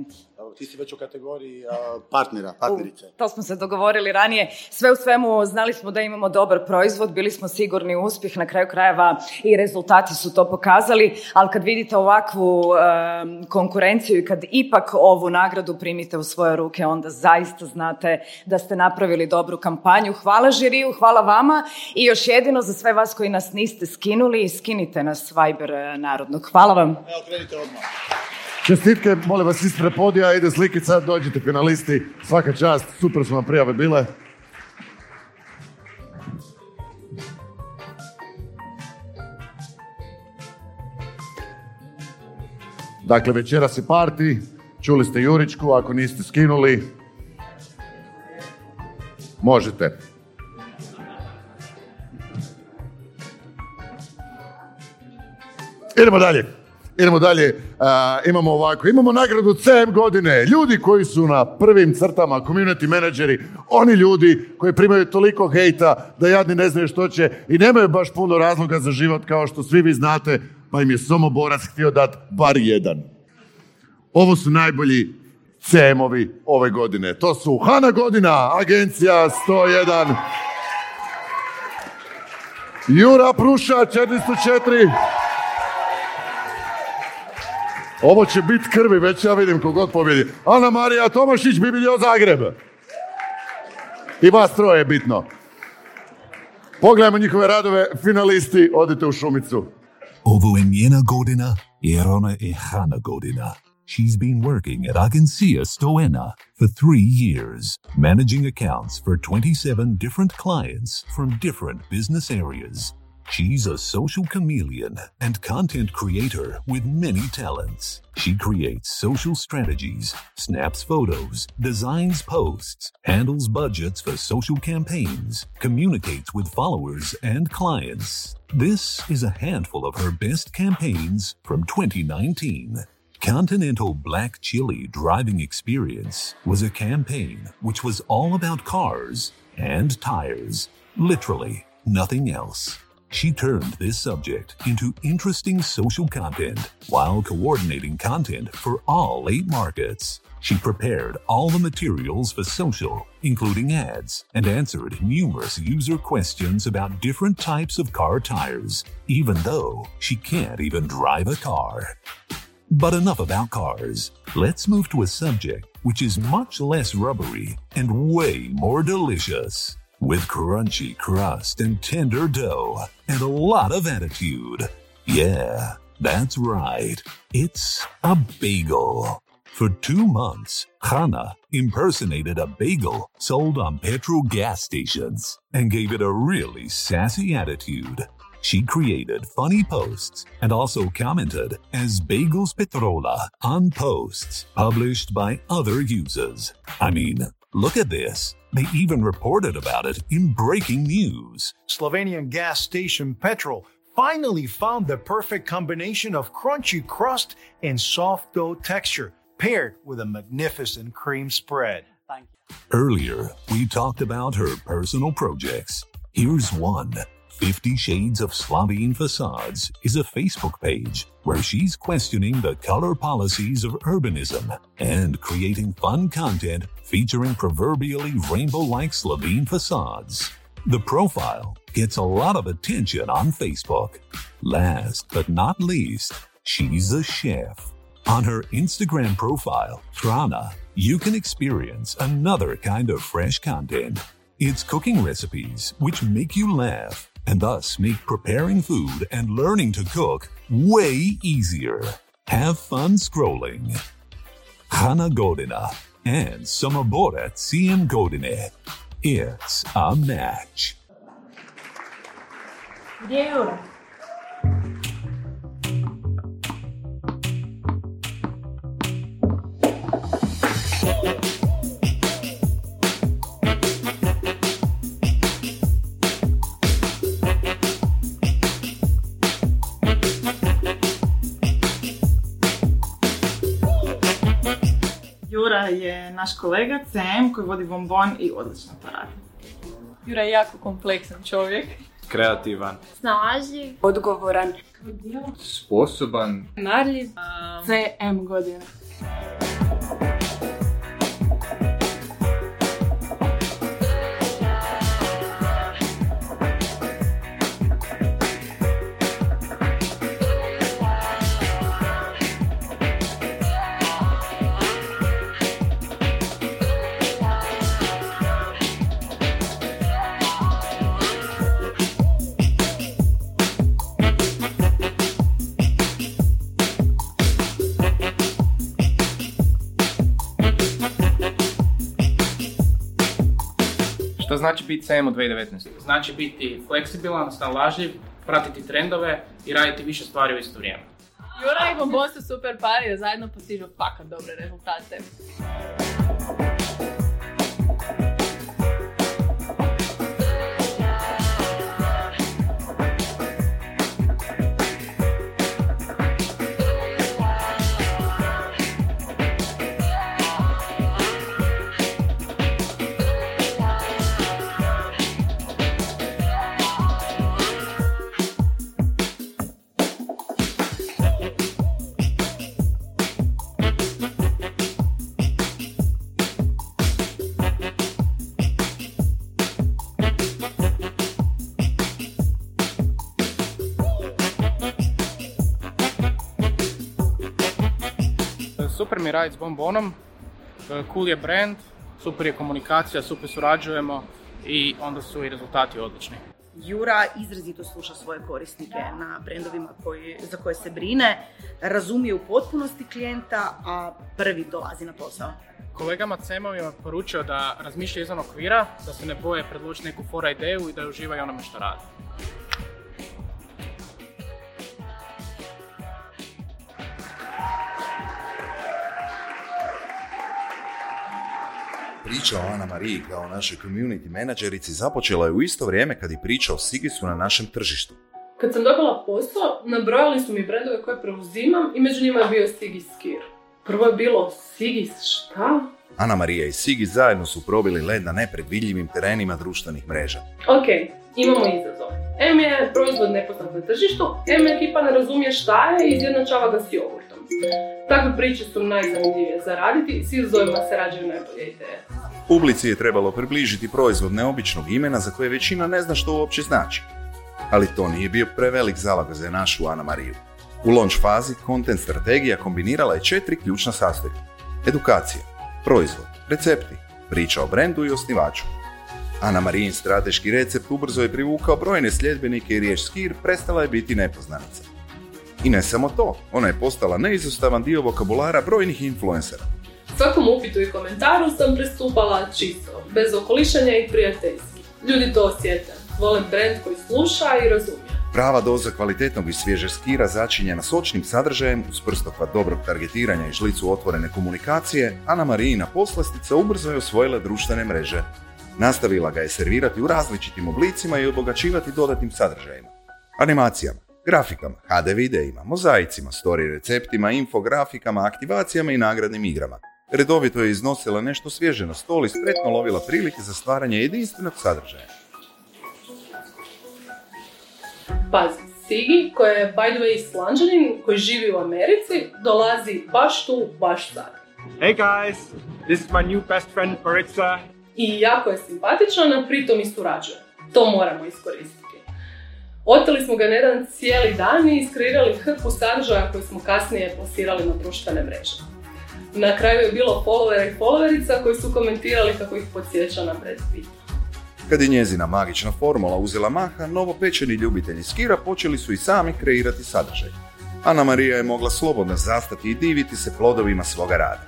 Ti si već u kategoriji uh, partnera, partnerice. To smo se dogovorili ranije. Sve u svemu znali smo da imamo dobar proizvod, bili smo sigurni u uspjeh, na kraju krajeva i rezultati su to pokazali, ali kad vidite ovakvu um, konkurenciju i kad ipak ovu nagradu primite u svoje ruke, onda zaista znate da ste napravili dobru kampanju. Hvala žiriju, hvala vama i još jedino za sve vas koji nas niste skinuli, skinite nas Viber Narodnog. Hvala vam. Evo, krenite odmah. Čestitke, molim vas ispred podija, ide slikica, dođite finalisti, svaka čast, super su vam prijave bile. Dakle, večeras je party, čuli ste Juričku, ako niste skinuli, možete. Idemo dalje. Idemo dalje, uh, imamo ovako, imamo nagradu C M godine, ljudi koji su na prvim crtama, community menadžeri, oni ljudi koji primaju toliko hejta da jadni ne znaju što će i nemaju baš puno razloga za život kao što svi vi znate, pa im je Somoborac htio dati bar jedan. Ovo su najbolji C M-ovi ove godine, to su Hana Godina, Agencija sto jedan, Jura Pruša, četiristo četiri, ovo će biti krvi, već ja vidim kogod pobjedi. Ana Marija Tomašić, Bibilio Zagreb. I vas troje je bitno. Pogledajmo njihove radove, finalisti, odite u šumicu. Ovo je njena godina, jer ona je Hana Godina. She's been working at Agencija sto jedan for three years, managing accounts for twenty-seven different clients from different business areas. She's a social chameleon and content creator with many talents. She creates social strategies, snaps photos, designs posts, handles budgets for social campaigns, communicates with followers and clients. This is a handful of her best campaigns from twenty nineteen. Continental Black Chili Driving Experience was a campaign which was all about cars and tires. Literally nothing else. She turned this subject into interesting social content while coordinating content for all eight markets. She prepared all the materials for social, including ads, and answered numerous user questions about different types of car tires, even though she can't even drive a car. But enough about cars. Let's move to a subject which is much less rubbery and way more delicious. With crunchy crust and tender dough and a lot of attitude. Yeah, that's right. It's a bagel. For two months, Hana impersonated a bagel sold on petrol gas stations and gave it a really sassy attitude. She created funny posts and also commented as Bagels Petrola on posts published by other users. I mean, look at this. They even reported about it in breaking news. Slovenian gas station Petrol finally found the perfect combination of crunchy crust and soft dough texture, paired with a magnificent cream spread. Thank you. Earlier, we talked about her personal projects. Here's one. fifty Shades of Slovene Facades is a Facebook page where she's questioning the color policies of urbanism and creating fun content featuring proverbially rainbow-like Slovene facades. The profile gets a lot of attention on Facebook. Last but not least, she's a chef. On her Instagram profile, Trana, you can experience another kind of fresh content. It's cooking recipes which make you laugh, and thus make preparing food and learning to cook way easier. Have fun scrolling. Hana Godina and Somoborac C M Godine. It's a match. Beautiful. Je naš kolega C M koji vodi Bombon i odlično to radi. Jura je jako kompleksan čovjek. Kreativan. Snažljiv. Odgovoran. Sposoban. Marljiv. Um. C M Godina. Što znači biti C M u dvije tisuće devetnaeste? Znači biti fleksibilan, snalažljiv, pratiti trendove i raditi više stvari u isto vrijeme. Jura i Bombon su super par jer zajedno postižu fakat dobre rezultate. Super mi radi s Bombonom, cool je brand, super je komunikacija, super surađujemo i onda su i rezultati odlični. Jura izrazito sluša svoje korisnike na brendovima koji, za koje se brine, razumije u potpunosti klijenta, a prvi dolazi na posao. Kolegama C M-ovima poručio da razmišlja izvan okvira, da se ne boje predložiti neku fora ideju i da uživaju onome što radi. Priča o Ana Mariji kao našoj community menadžerici započela je u isto vrijeme kad je priča o Sigisu na našem tržištu. Kad sam dobila posao, nabrojali su mi brendove koje preuzimam i među njima je bio Sigis Kir. Prvo je bilo Sigis šta? Ana Marija i Sigis zajedno su probili led na nepredvidljivim terenima društvenih mreža. Ok, imamo izazov. Em je proizvod nepoznat na tržištu, em ekipa ne razumije šta je i izjednačava ga s jogurtom. Takve priče su najzanimljivije za raditi, s izazovima se rađaju najbolje ideje. Publici je trebalo približiti proizvod neobičnog imena za koje većina ne zna što uopće znači. Ali to nije bio prevelik zalag za našu Ana Mariju. U launch fazi content strategija kombinirala je četiri ključna sastojka: edukacija, proizvod, recepti, priča o brendu i osnivaču. Ana Marijin strateški recept ubrzo je privukao brojne sljedbenike i riječ skir prestala je biti nepoznanica. I ne samo to, ona je postala neizostavan dio vokabulara brojnih influencera. Svakom upitu i komentaru sam pristupala čisto, bez okolišanja i prijateljski. Ljudi to osjete, volim brend koji sluša i razumije. Prava doza kvalitetnog i svježeg skira začinjena sočnim sadržajem uz prstokva dobrog targetiranja i žlicu otvorene komunikacije, Ana Marijina poslastica ubrzo je osvojila društvene mreže. Nastavila ga je servirati u različitim oblicima i obogaćivati dodatnim sadržajima. Animacijama, grafikama, ha de videima, mozaicima, story receptima, infografikama, aktivacijama i nagradnim igrama. Redovito je iznosila nešto svježe na stol i spretno lovila prilike za stvaranje jedinstvenog sadržaja. Pazi, Sigi, koja je by the way Islanđanin, koji živi u Americi, dolazi baš tu, baš sad. Hey guys, this is my new best friend Marica. I jako je simpatičan, a pritom i surađuje. To moramo iskoristiti. Oteli smo ga jedan cijeli dan i iskreirali hrpu sadržaja koji smo kasnije postirali na društvene mreže. Na kraju je bilo followera i followerica koji su komentirali kako ih podsjeća na Brad Pitt. Kad je njezina magična formula uzela maha, novopečeni ljubitelji skira počeli su i sami kreirati sadržaj. Ana Marija je mogla slobodno zastati i diviti se plodovima svoga rada.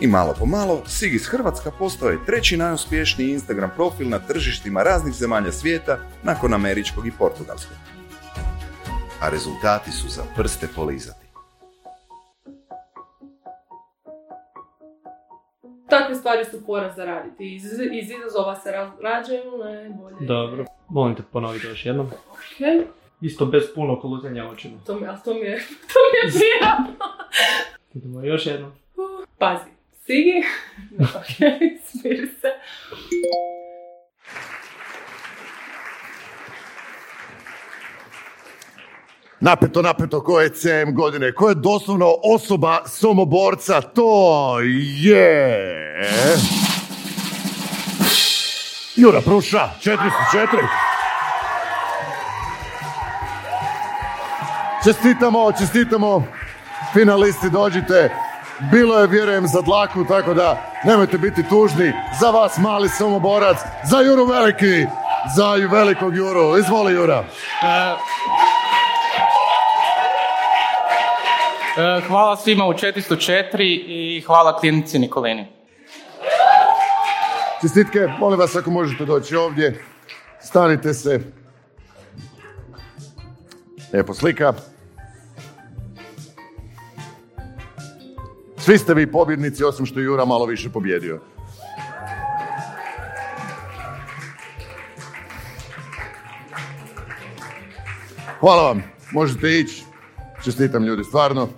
I malo po malo, Sigis Hrvatska postao je treći najuspješniji Instagram profil na tržištima raznih zemalja svijeta nakon američkog i portugalskog. A rezultati su za prste polizati. Takve stvari su poraz za raditi. Iz, iz izazova se rađaju najbolje. Dobro, molim te ponoviti još jednom. Okay. Isto bez puno kolutanja očima. To mi, ali to mi je, to mi je prijatno. Idemo još jednom. Pazi. Sigi? Okay, smiri se. Napeto, napeto, ko je C M godine? Ko je doslovno osoba Somoborca? To je... Jura Pruša, četiristo četiri. Čestitamo, čestitamo. Finalisti, dođite. Bilo je, vjerujem, za dlaku, tako da nemojte biti tužni. Za vas, mali Somoborac, za Juru veliki, za velikog Juru. Izvoli, Jura. E, e, hvala svima u četiristo četiri i hvala klinici Nikolini. Čestitke, molim vas, ako možete doći ovdje, stanite se. Lijepo slika. Svi ste vi pobjednici, osim što Jura malo više pobjedio. Hvala vam, možete ići. Čestitam, ljudi, stvarno.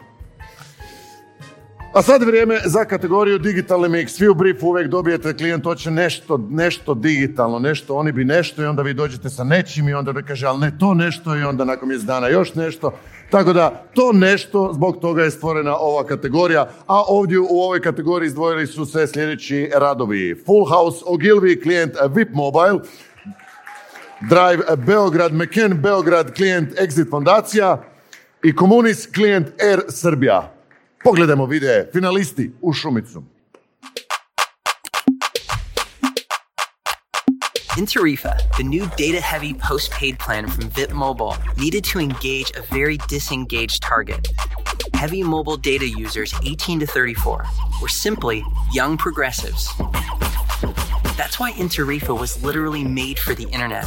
A sad vrijeme za kategoriju digitalni mix. Svi u briefu uvijek dobijete, klijent hoće nešto, nešto digitalno, nešto, oni bi nešto i onda vi dođete sa nečim i onda bi kaže, ali ne to nešto i onda nakon mjesec dana još nešto. Tako da to nešto, zbog toga je stvorena ova kategorija, a ovdje u ovoj kategoriji izdvojili su se sljedeći radovi. Full House, Ogilvi, klijent V I P Mobile, Drive Beograd, McCann Beograd, klijent Exit Fondacija i Komunis, klijent Air Srbija. Pogledajmo videe, finalisti u Šumicu. In Tarifa, the new data-heavy postpaid plan from V I P Mobile needed to engage a very disengaged target. Heavy mobile data users eighteen to thirty-four, or simply young progressives. That's why In Tarifa was literally made for the internet.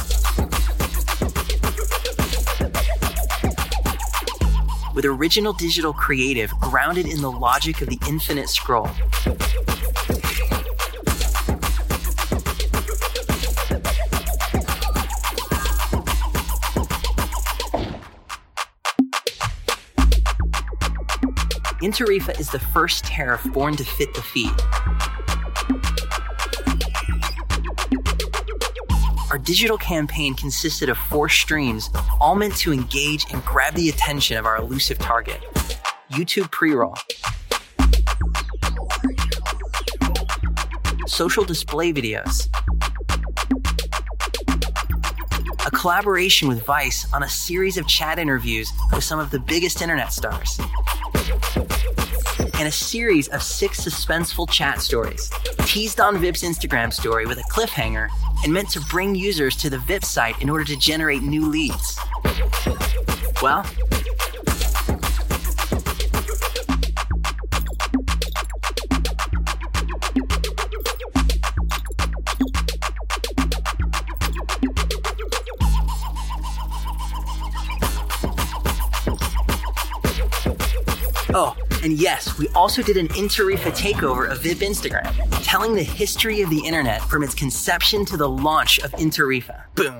With original digital creative grounded in the logic of the infinite scroll. In Tarifa is the first tariff born to fit the feed. Our digital campaign consisted of four streams, all meant to engage and grab the attention of our elusive target. YouTube pre-roll, social display videos, a collaboration with Vice on a series of chat interviews with some of the biggest internet stars, and a series of six suspenseful chat stories, teased on V I P's Instagram story with a cliffhanger and meant to bring users to the V I P site in order to generate new leads. Well, oh, and yes, we also did an Interifa takeover of V I P Instagram, telling the history of the internet from its conception to the launch of Interifa. Boom.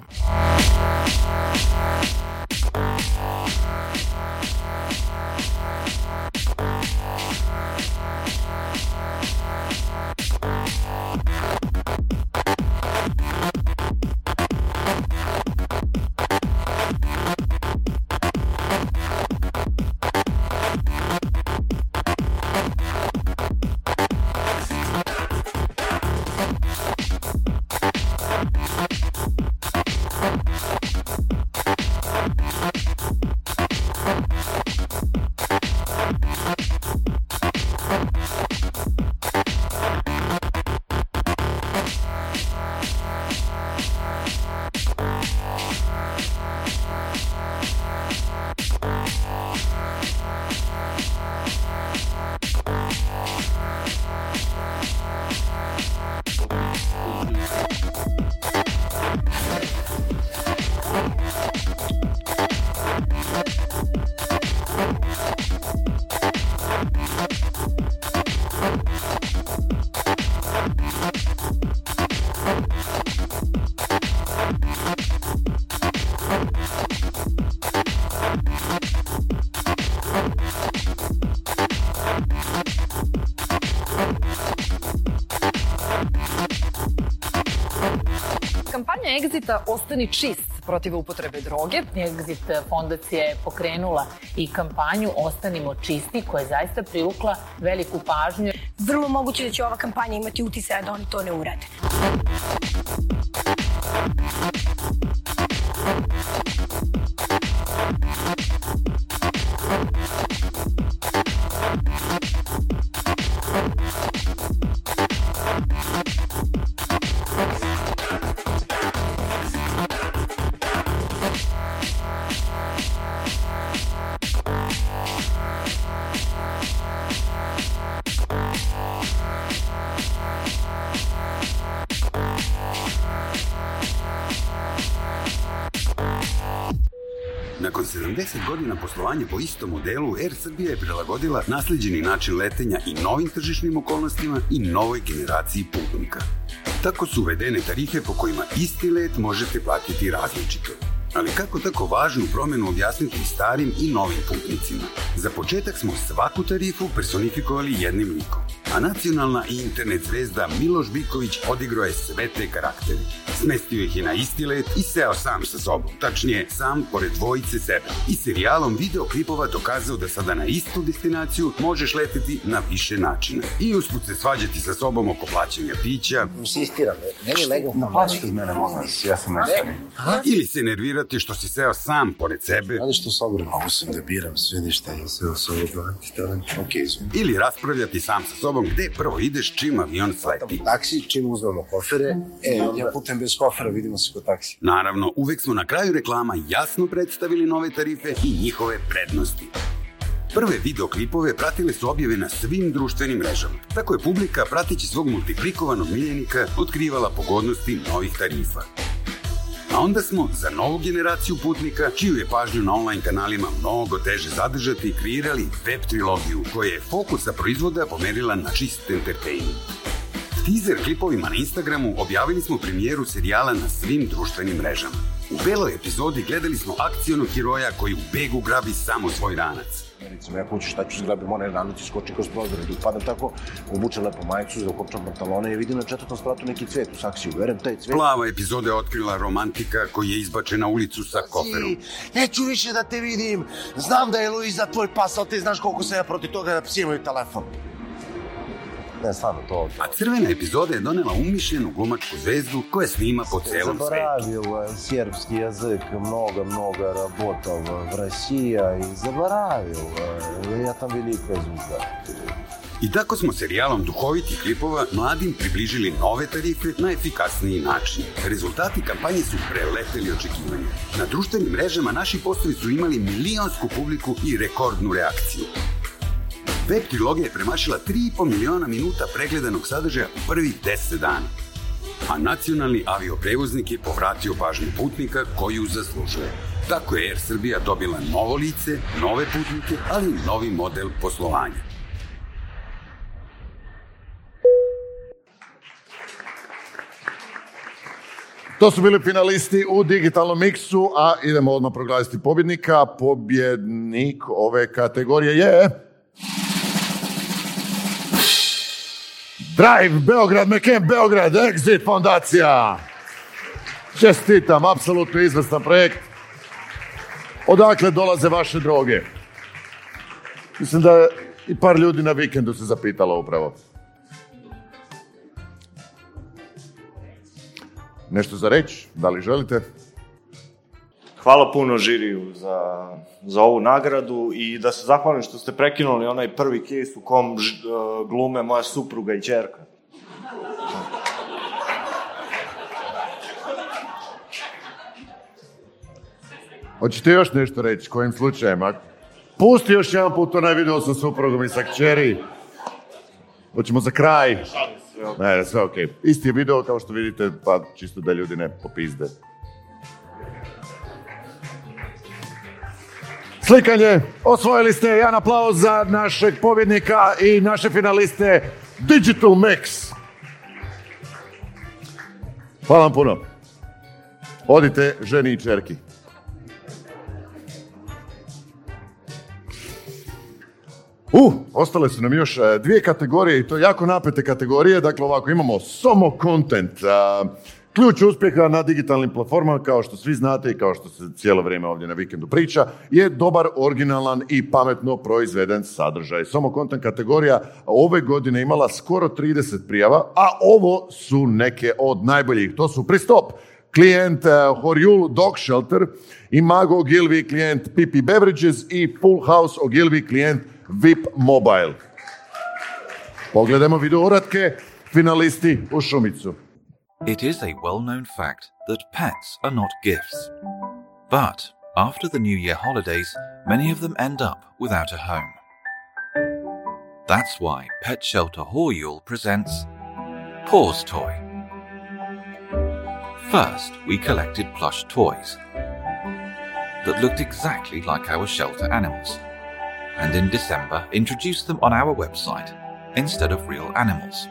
Exita Ostani čist protiv upotrebe droge. Exit fondacija je pokrenula i kampanju Ostanimo čisti, koja je zaista privukla veliku pažnju. Vrlo moguće da će ova kampanja imati uticaja da oni to ne urade. sedamdeset godina poslovanja po istom modelu, Air Srbija je prilagodila naslijeđeni način letenja i novim tržišnim okolnostima i novoj generaciji putnika. Tako su uvedene tarife po kojima isti let možete platiti različito. Ali kako tako važnu promjenu objasniti starim i novim putnicima? Za početak smo svaku tarifu personifikovali jednim likom, a nacionalna i internet zvezda Miloš Biković odigrao je sve te karaktere. Smestio ih je na isti let i seo sam sa sobom, tačnije sam pored dvojice sebe. I serijalom videoklipova dokazao da sada na istu destinaciju možeš letiti na više načina. I usput se svađati sa sobom oko plaćanja pića. Insistiram, ne je legalno. Naplaći od mene, možeš, ja sam nestani. Ili se nervirati što si seo sam pored sebe. Znate što s ogrom? Mogu sam da biram sve ništa, ja seo sa ogrom. Ili raspravljati sam sa sobom gde prvo ideš čim avion sleti. Taksi, čim uzmemo kofere, e, ja putem bez kofera, vidimo se kod taksi. Naravno, uvek smo na kraju reklama jasno predstavili nove tarife i njihove prednosti. Prve videoklipove pratile su objave na svim društvenim mrežama. Tako je publika, pratići svog multiplikovanog miljenika, otkrivala pogodnosti novih tarifa. A onda smo za novu generaciju putnika, čiju je pažnju na online kanalima mnogo teže zadržati, kreirali web trilogiju, koja je fokusa proizvoda pomerila na čist entertainment. Teaser klipovima na Instagramu objavili smo premijeru serijala na svim društvenim mrežama. U beloj epizodi gledali smo akcionog heroja koji u begu grabi samo svoj ranac. Recimo, ja kuću šta ću zgrabim, onaj ranac iskoči kroz prozor i upadam tako, obučem lepo majicu, zakopčam pantalone i vidim na četvrtom spratu neki cvet u saksiju. Verem taj cvet. Plava epizoda je otkrila romantika koji je izbačen na ulicu sa koferom. Si, neću više da te vidim. Znam da je Luiza tvoj pas, ali ti znaš koliko sam ja protiv toga da psi imaju telefon. Ne, stvarno to. A crvena epizoda je donela umišljenu glumačku zvezdu koja snima po celom svetu. Zaboravila srpski jezik, mnogo, mnogo работала в России i zaboravila. Ja tam velika zvezda. I tako smo serijalom duhovitih klipova mladim približili nove tarife na efikasniji način. Rezultati kampanje su preleteli očekivanje. Na društvenim mrežama naši postovi su imali milionsku publiku i rekordnu reakciju. Web trilogija je premašila tri i po miliona minuta pregledanog sadržaja u prvih deset dana. A nacionalni avioprevoznik je povratio pažnju putnika koju zaslužuje. Tako je Air Srbija dobila novo lice, nove putnike, ali i novi model poslovanja. To su bili finalisti u digitalnom miksu, a idemo odmah proglasiti pobjednika. Pobjednik ove kategorije je... Drive Beograd, McCann Beograd, Exit fondacija. Čestitam, apsolutno izvrstan projekt. Odakle dolaze vaše droge? Mislim da je i par ljudi na vikendu se zapitalo upravo. Nešto za reći? Da li želite? Hvala puno žiriju za, za ovu nagradu i da se zahvalim što ste prekinuli onaj prvi case u kom ž, uh, glume moja supruga i ćerka. Hoćete još nešto reći, kojim slučajem? Pusti još jedan put onaj video sa suprugom i sa kćeri. Hoćemo za kraj. Ne, sve okej. Okay. Isti je video kao što vidite, pa čisto da ljudi ne popizde. Slikanje, osvojili ste jedan aplauz za našeg pobjednika i naše finaliste Digital Mix. Hvala vam puno. Odite ženi i čerki. Uh, ostale su nam još dvije kategorije i to jako napete kategorije. Dakle, ovako, imamo Somo Content. Uh, Ključ uspjeha na digitalnim platformama, kao što svi znate i kao što se cijelo vrijeme ovdje na vikendu priča, je dobar, originalan i pametno proizveden sadržaj. Somo Content kategorija ove godine imala skoro trideset prijava, a ovo su neke od najboljih. To su Pristop, klijent uh, Horjul Dog Shelter, Imago Ogilvi, klijent P P Beverages i Full House Ogilvi, klijent V I P Mobile. Pogledajmo video uratke, finalisti u šumicu. It is a well-known fact that pets are not gifts. But after the New Year holidays, many of them end up without a home. That's why pet shelter Horjul presents Paws Toy. First, we collected plush toys that looked exactly like our shelter animals, and in December introduced them on our website instead of real animals.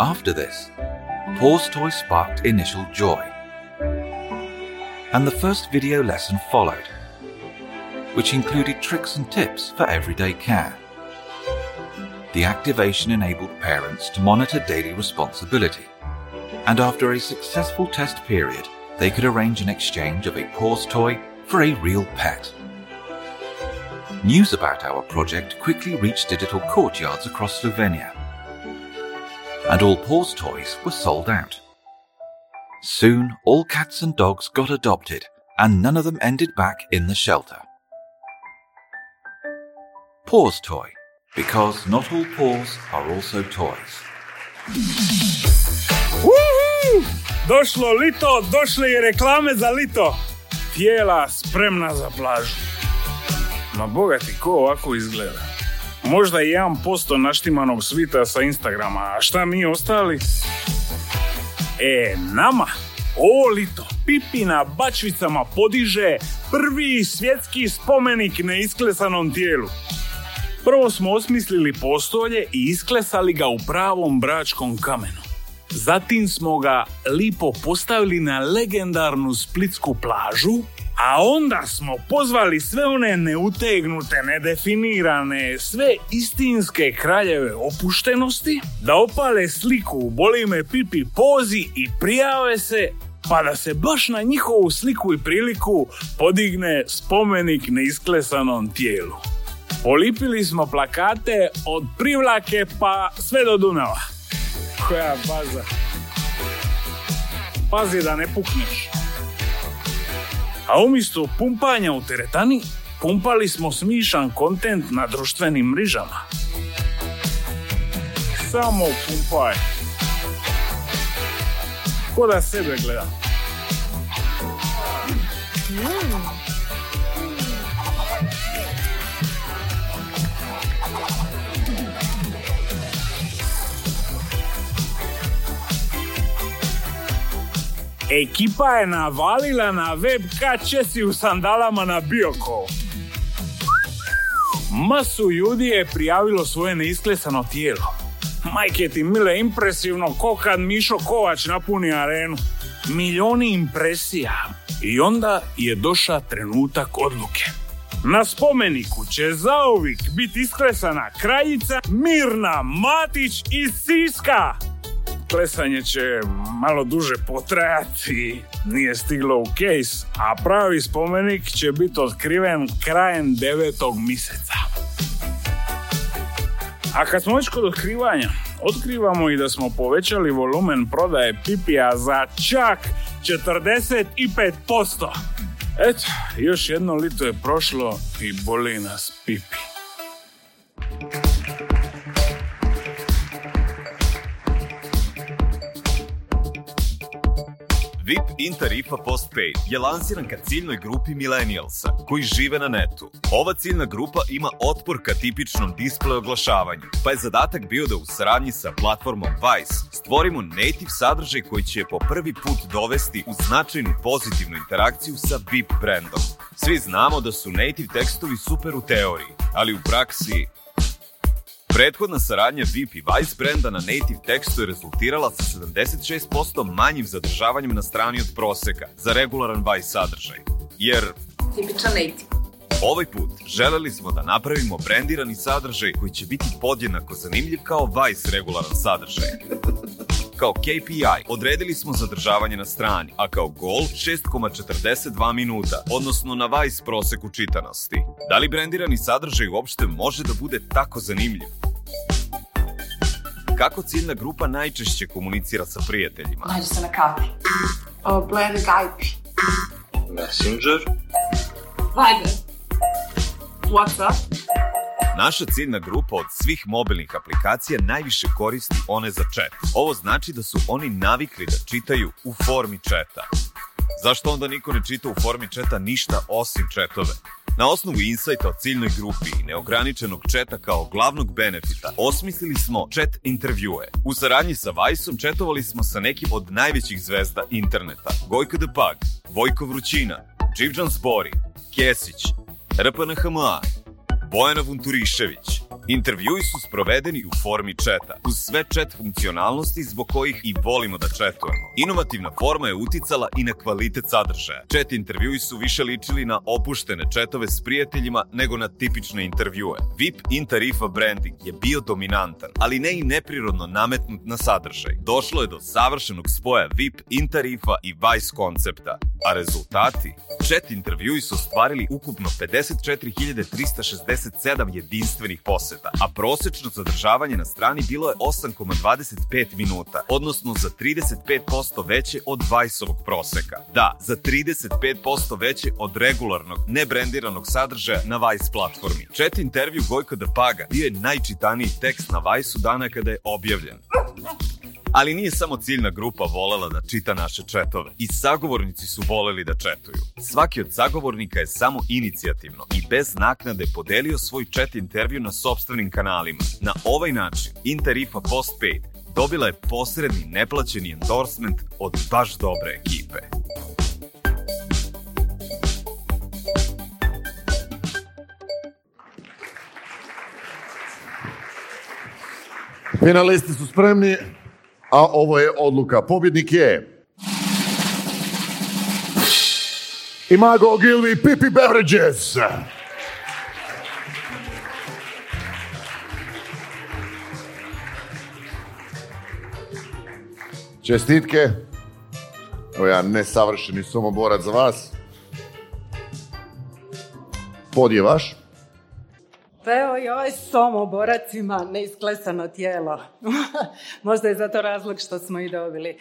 After this, Paws Toy sparked initial joy, and the first video lesson followed, which included tricks and tips for everyday care. The activation enabled parents to monitor daily responsibility, and after a successful test period, they could arrange an exchange of a Paws Toy for a real pet. News about our project quickly reached digital courtyards across Slovenia, and all Paws Toys were sold out. Soon, all cats and dogs got adopted, and none of them ended back in the shelter. Paws Toy, because not all paws are also toys. Woohoo! Došlo lito, došle i reklame za lito. Tijela spremna za plažu. Ma bogati, ko ovako izgleda? Možda i jedan posto naštimanog svita sa Instagrama, a šta mi ostali? E, nama, ovo lito, Pipi na Bačvicama podiže prvi svjetski spomenik neisklesanom tijelu. Prvo smo osmislili postolje i isklesali ga u pravom bračkom kamenu. Zatim smo ga lipo postavili na legendarnu splitsku plažu, a onda smo pozvali sve one neutegnute, nedefinirane, sve istinske kraljeve opuštenosti da opale sliku boli me pipi pozi i prijave se, pa da se baš na njihovu sliku i priliku podigne spomenik neisklesanom tijelu. Polipili smo plakate od Privlake pa sve do Dunava. Koja baza. Pazi da ne pukneš. A umjesto pumpanja u teretani, pumpali smo smišan kontent na društvenim mrežama. Samo pumpaj. Ko da sebe gleda. Ekipa je navalila na web ka Česi u sandalama na Biokovo. Masu ljudi je prijavilo svoje neisklesano tijelo. Majke ti mile, impresivno, ko kad Mišo Kovač napuni arenu. Milioni impresija. I onda je došao trenutak odluke. Na spomeniku će zauvijek biti isklesana kraljica Mirna Matić iz Siska. Klesanje će malo duže potrajati, nije stiglo u kejs, a pravi spomenik će biti otkriven krajem devetog mjeseca. A kad smo već kod otkrivanja, otkrivamo i da smo povećali volumen prodaje pipija za čak četrdeset pet posto. Eto, još jedno lito je prošlo i boli nas pipi. vi pi in tarifa Postpaid je lansiran ka ciljnoj grupi millennialsa koji žive na netu. Ova ciljna grupa ima otpor ka tipičnom displeju oglašavanju, pa je zadatak bio da u saradnji sa platformom Vice stvorimo native sadržaj koji će po prvi put dovesti u značajnu pozitivnu interakciju sa vi pi brendom. Svi znamo da su native tekstovi super u teoriji, ali u praksi... Prethodna saradnja vi pi i Vice brenda na native tekstu je rezultirala sa sedamdeset šest posto manjim zadržavanjem na strani od proseka za regularan Vice sadržaj, jer... tipičan native. Ovaj put želeli smo da napravimo brendirani sadržaj koji će biti podjednako zanimljiv kao Vice regularan sadržaj. Kao K P I odredili smo zadržavanje na strani, a kao gol šest zarez četrdeset dva minuta, odnosno na Vice proseku čitanosti. Da li brendirani sadržaj uopšte može da bude tako zanimljiv? Kako ciljna grupa najčešće komunicira sa prijateljima? Nađe se na kapi. Blair Skype. Messenger. Viber. WhatsApp. Naša ciljna grupa od svih mobilnih aplikacija najviše koristi one za chat. Ovo znači da su oni navikli da čitaju u formi chata. Zašto onda niko ne čita u formi chata ništa osim chatove? Na osnovu insajta o ciljnoj grupi i neograničenog chata kao glavnog benefita osmislili smo chat intervjue. U saradnji sa Viceom chatovali smo sa nekim od najvećih zvezda interneta. Gojko The Pug, Vojko Vrućina, Dživđan Zbori, Kesić, R P N H M A, Bojana Vunturišević. Intervjui su sprovedeni u formi četa, uz sve čet funkcionalnosti zbog kojih i volimo da četujemo. Inovativna forma je uticala i na kvalitet sadržaja. Čet intervjui su više ličili na opuštene četove s prijateljima nego na tipične intervjue. vi pi in tarifa branding je bio dominantan, ali ne i neprirodno nametnut na sadržaj. Došlo je do savršenog spoja vi pi in tarifa i Vice koncepta. A rezultati? Čet intervjui su ostvarili ukupno pedeset četiri hiljade trista šezdeset sedam jedinstvenih poseta, a prosečno zadržavanje na strani bilo je osam zarez dvadeset pet minuta, odnosno za trideset pet posto veće od Viceovog proseka. Da, za trideset pet posto veće od regularnog, nebrendiranog sadržaja na Vice platformi. Chat intervju Gojka The Paga bio je najčitaniji tekst na Viceu dana kada je objavljen. Ali nije samo ciljna grupa volela da čita naše chatove. I sagovornici su voleli da chatuju. Svaki od sagovornika je samo inicijativno i bez naknade podelio svoj chat intervju na sopstvenim kanalima. Na ovaj način, Intarifa Postpaid dobila je posredni neplaćeni endorsement od baš dobre ekipe. Finalisti su spremni. A ovo je odluka. Pobjednik je... Imago Ogilvi Pipi Beverages. Čestitke. Evo ja nesavršeni Somoborac za vas. Pod je vaš. Evo i ovaj Somoborac ima neisklesano tijelo. Možda je zato razlog što smo i dobili.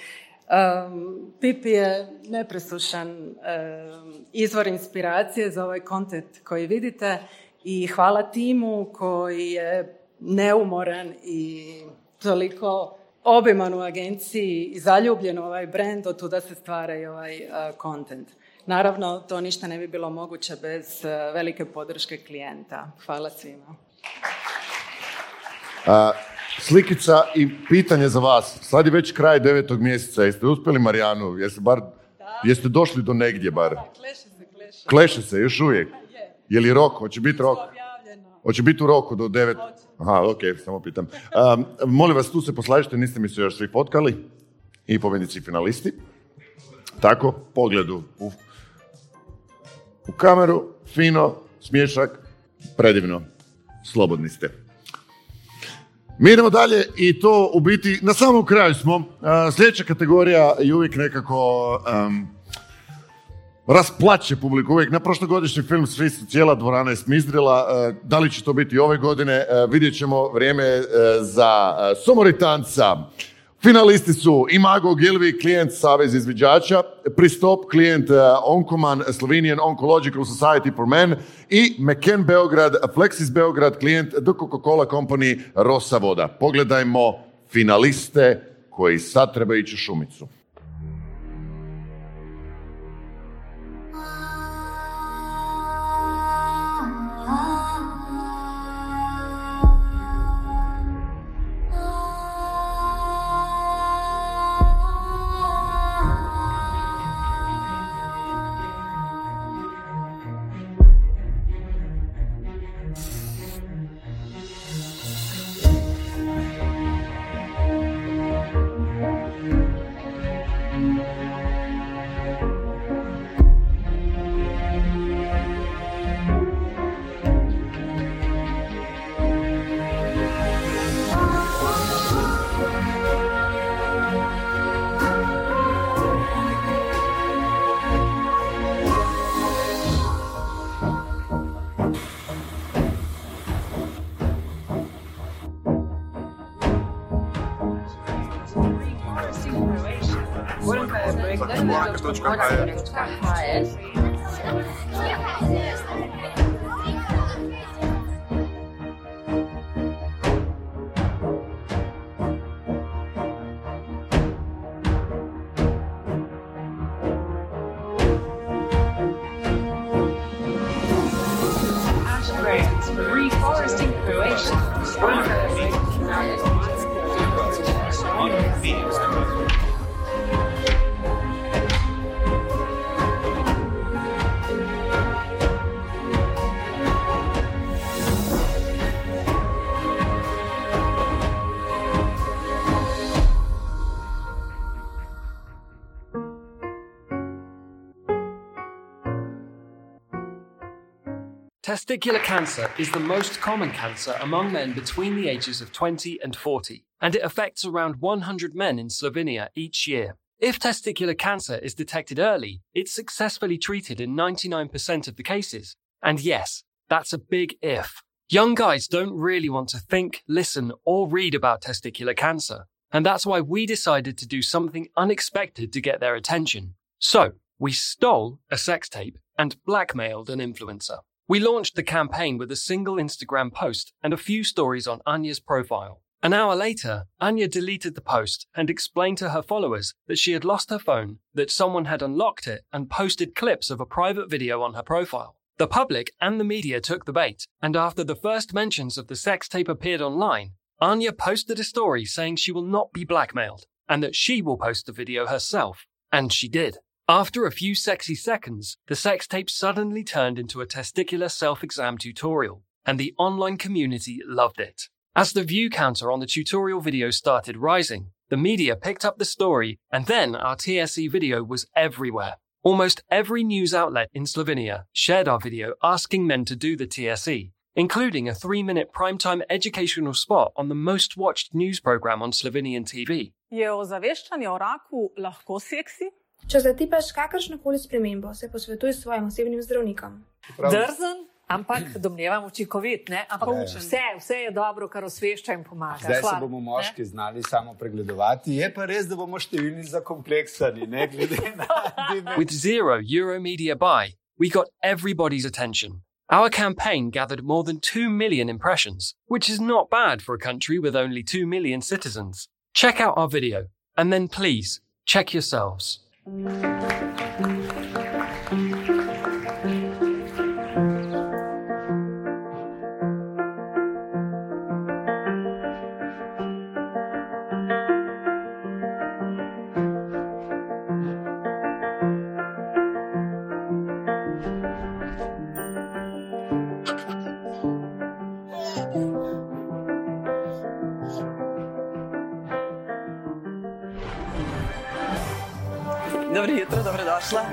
Um, Pipi je nepresušan um, izvor inspiracije za ovaj kontent koji vidite i hvala timu koji je neumoran i toliko obiman u agenciji i zaljubljen u ovaj brend, od tuda se stvara i ovaj kontent. Uh, Naravno, to ništa ne bi bilo moguće bez uh, velike podrške klijenta. Hvala svima. A... Slikica i pitanje za vas. Sad je već kraj devetog mjeseca. Jeste uspjeli Marijanu? Jeste, bar, jeste došli do negdje bar? Da, kleše se, kleše. Kleše se, još uvijek. Je. Je li rok? Hoće biti rok? Hoće biti u roku do devet? Aha, okej, okay, samo pitam. Um, molim vas, tu se poslažite, niste mi se još svi potkali. I pobjednici i finalisti. Tako, pogledu u, u kameru, fino, smješak, predivno. Slobodni ste. Mi idemo dalje i to u biti, na samom kraju smo, sljedeća kategorija je uvijek nekako um, rasplaće publiku, uvijek na prošlogodišnji film svi su cijela dvorana je smizrila, da li će to biti ove godine, vidjet ćemo. Vrijeme za Somoritanca. Finalisti su Imago Ogilvi, klijent Savez izviđača, Pristop, klijent Onkoman, Slovenian Oncological Society for Men i McCann Beograd, Flexis Beograd, klijent The Coca-Cola Company, Rosa Voda. Pogledajmo finaliste koji sad treba ići u šumicu. Testicular cancer is the most common cancer among men between the ages of twenty and forty, and it affects around one hundred men in Slovenia each year. If testicular cancer is detected early, it's successfully treated in ninety-nine percent of the cases. And yes, that's a big if. Young guys don't really want to think, listen, or read about testicular cancer, and that's why we decided to do something unexpected to get their attention. So, we stole a sex tape and blackmailed an influencer. We launched the campaign with a single Instagram post and a few stories on Anja's profile. An hour later, Anja deleted the post and explained to her followers that she had lost her phone, that someone had unlocked it, and posted clips of a private video on her profile. The public and the media took the bait, and after the first mentions of the sex tape appeared online, Anja posted a story saying she will not be blackmailed and that she will post the video herself. And she did. After a few sexy seconds, the sex tape suddenly turned into a testicular self-exam tutorial, and the online community loved it. As the view counter on the tutorial video started rising, The media picked up the story, and then our T S E video was everywhere. Almost every news outlet in Slovenia shared our video asking men to do the T S E, including a three-minute primetime educational spot on the most-watched news program on Slovenian T V. Je ozaveščanje o raku lahko seksi? Če zatipaš kakršnokoli spremembo, se posvetuj svojim osebnim zdravnikom. Drzen, ampak domnevam učinkovit, ne? Ampak učin. Vse, vse je dobro, kar osvešča in pomaga. Zdaj Hvala, se bomo moški ne? znali samo pregledovati. Je pa res, da bomo številni zakompleksani, ne glede na dime. With zero euro media buy, we got everybody's attention. Our campaign gathered more than two million impressions, which is not bad for a country with only two million citizens. Check out our video, and then please, check yourselves.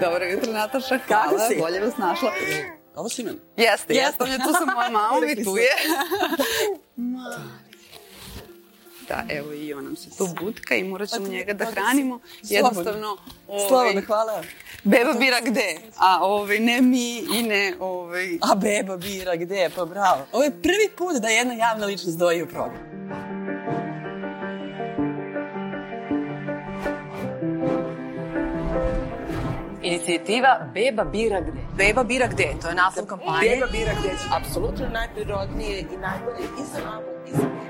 Dobro jutro, Nataša. Hvala, Kako si? Bolje vas našla. Ovo si mene? Jeste, jeste. Tu sam moja mama, mi tu je. Da, evo i ona nam se tu budka i morat ćemo njega da hranimo. Jednostavno, Slavona, hvala. Beba bira gde, a ove, ne mi i ne... Ove. A beba bira gde, pa bravo. Ovo je prvi put da jedna javna ličnost doji u program. Inicijativa Beba bira gde. Beba bira gde, to je naslov kampanje. Beba bira gde će apsolutno najprirodnije i najbolje i za mamu i za mamu.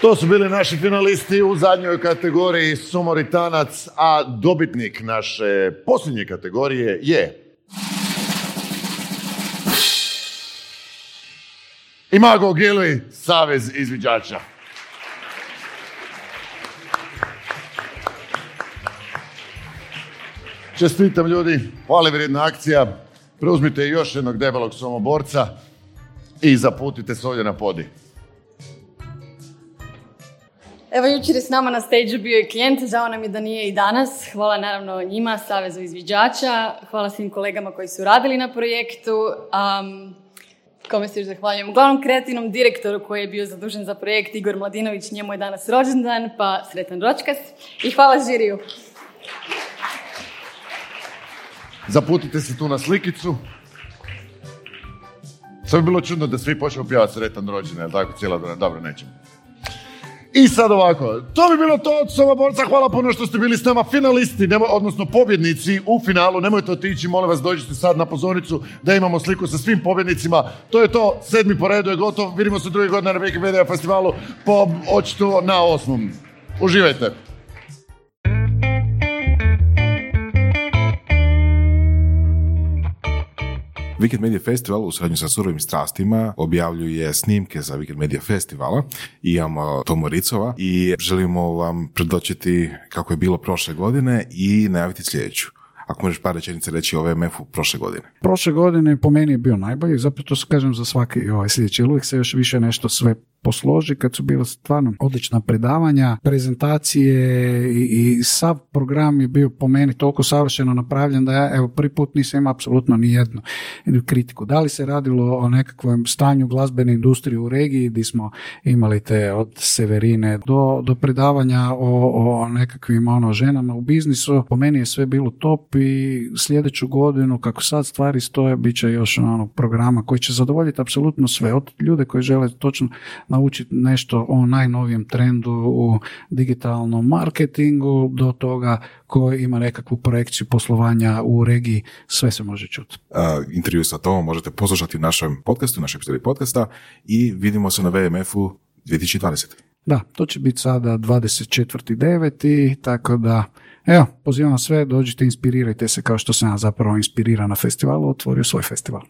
To su bili naši finalisti u zadnjoj kategoriji Somoritanac, a dobitnik naše posljednje kategorije je... Imago Ogilvi, Savez izviđača. Čestitam ljudi, hvale vrijedna akcija. Preuzmite još jednog debelog Somoborca i zaputite se ovdje na podi. Evo, jučer je s nama na stage-u bio je klijent, žao nam je da nije i danas. Hvala naravno njima, Savezu izviđača, hvala svim kolegama koji su radili na projektu. Um, kome se još zahvaljujem? Uglavnom kreativnom direktoru koji je bio zadužen za projekt, Igor Mladinović, njemu je danas rođendan, pa sretan ročkas. I hvala žiriju. Zaputite se tu na slikicu. Sve bi bilo čudno da svi počeo pjevati sretan rođendan, ali tako cijela dana, dobro, nećemo. I sad ovako, to bi bilo to od Somoborca, hvala puno što ste bili s nama finalisti, nemo, odnosno pobjednici u finalu, nemojte otići, molim vas dođite sad na pozornicu da imamo sliku sa svim pobjednicima. To je to, sedmi po redu je gotov, vidimo se drugi godine na Wikipedia festivalu, po očito na osmom. Uživajte! Weekend Media Festival u suradnji sa Surovim strastima objavljuje snimke za Weekend Media Festivala. Imamo Tomu Ricova i želimo vam predočiti kako je bilo prošle godine i najaviti sljedeću. Ako možeš par rečenica reći o V M F-u prošle godine. Prošle godine po meni je bio najbolji, zapravo to se kažem za svaki ovaj sljedeći, uvijek se još više nešto sve posloži, kad su bila stvarno odlična predavanja, prezentacije i, i sav program je bio po meni toliko savršeno napravljen da ja evo prvi put nisam imao apsolutno ni jednu kritiku. Da li se radilo o nekakvom stanju glazbene industrije u regiji gdje smo imali te od Severine do, do predavanja o, o nekakvim ono ženama u biznisu, po meni je sve bilo top i sljedeću godinu kako sad stvari stoje bit će još ono programa koji će zadovoljiti apsolutno sve od ljude koji žele točno naučiti nešto o najnovijem trendu u digitalnom marketingu do toga koji ima nekakvu projekciju poslovanja u regiji, sve se može čuti. A, intervju sa Tomom možete poslušati u našem podcastu, u našem epizodu podcasta i vidimo se na V M F-u dvije tisuće dvadeset. Da, to će biti sada dvadeset četvrti devet tako da evo, pozivam sve, dođite, inspirirajte se kao što sam ja zapravo inspiriran na festivalu, otvorio svoj festival.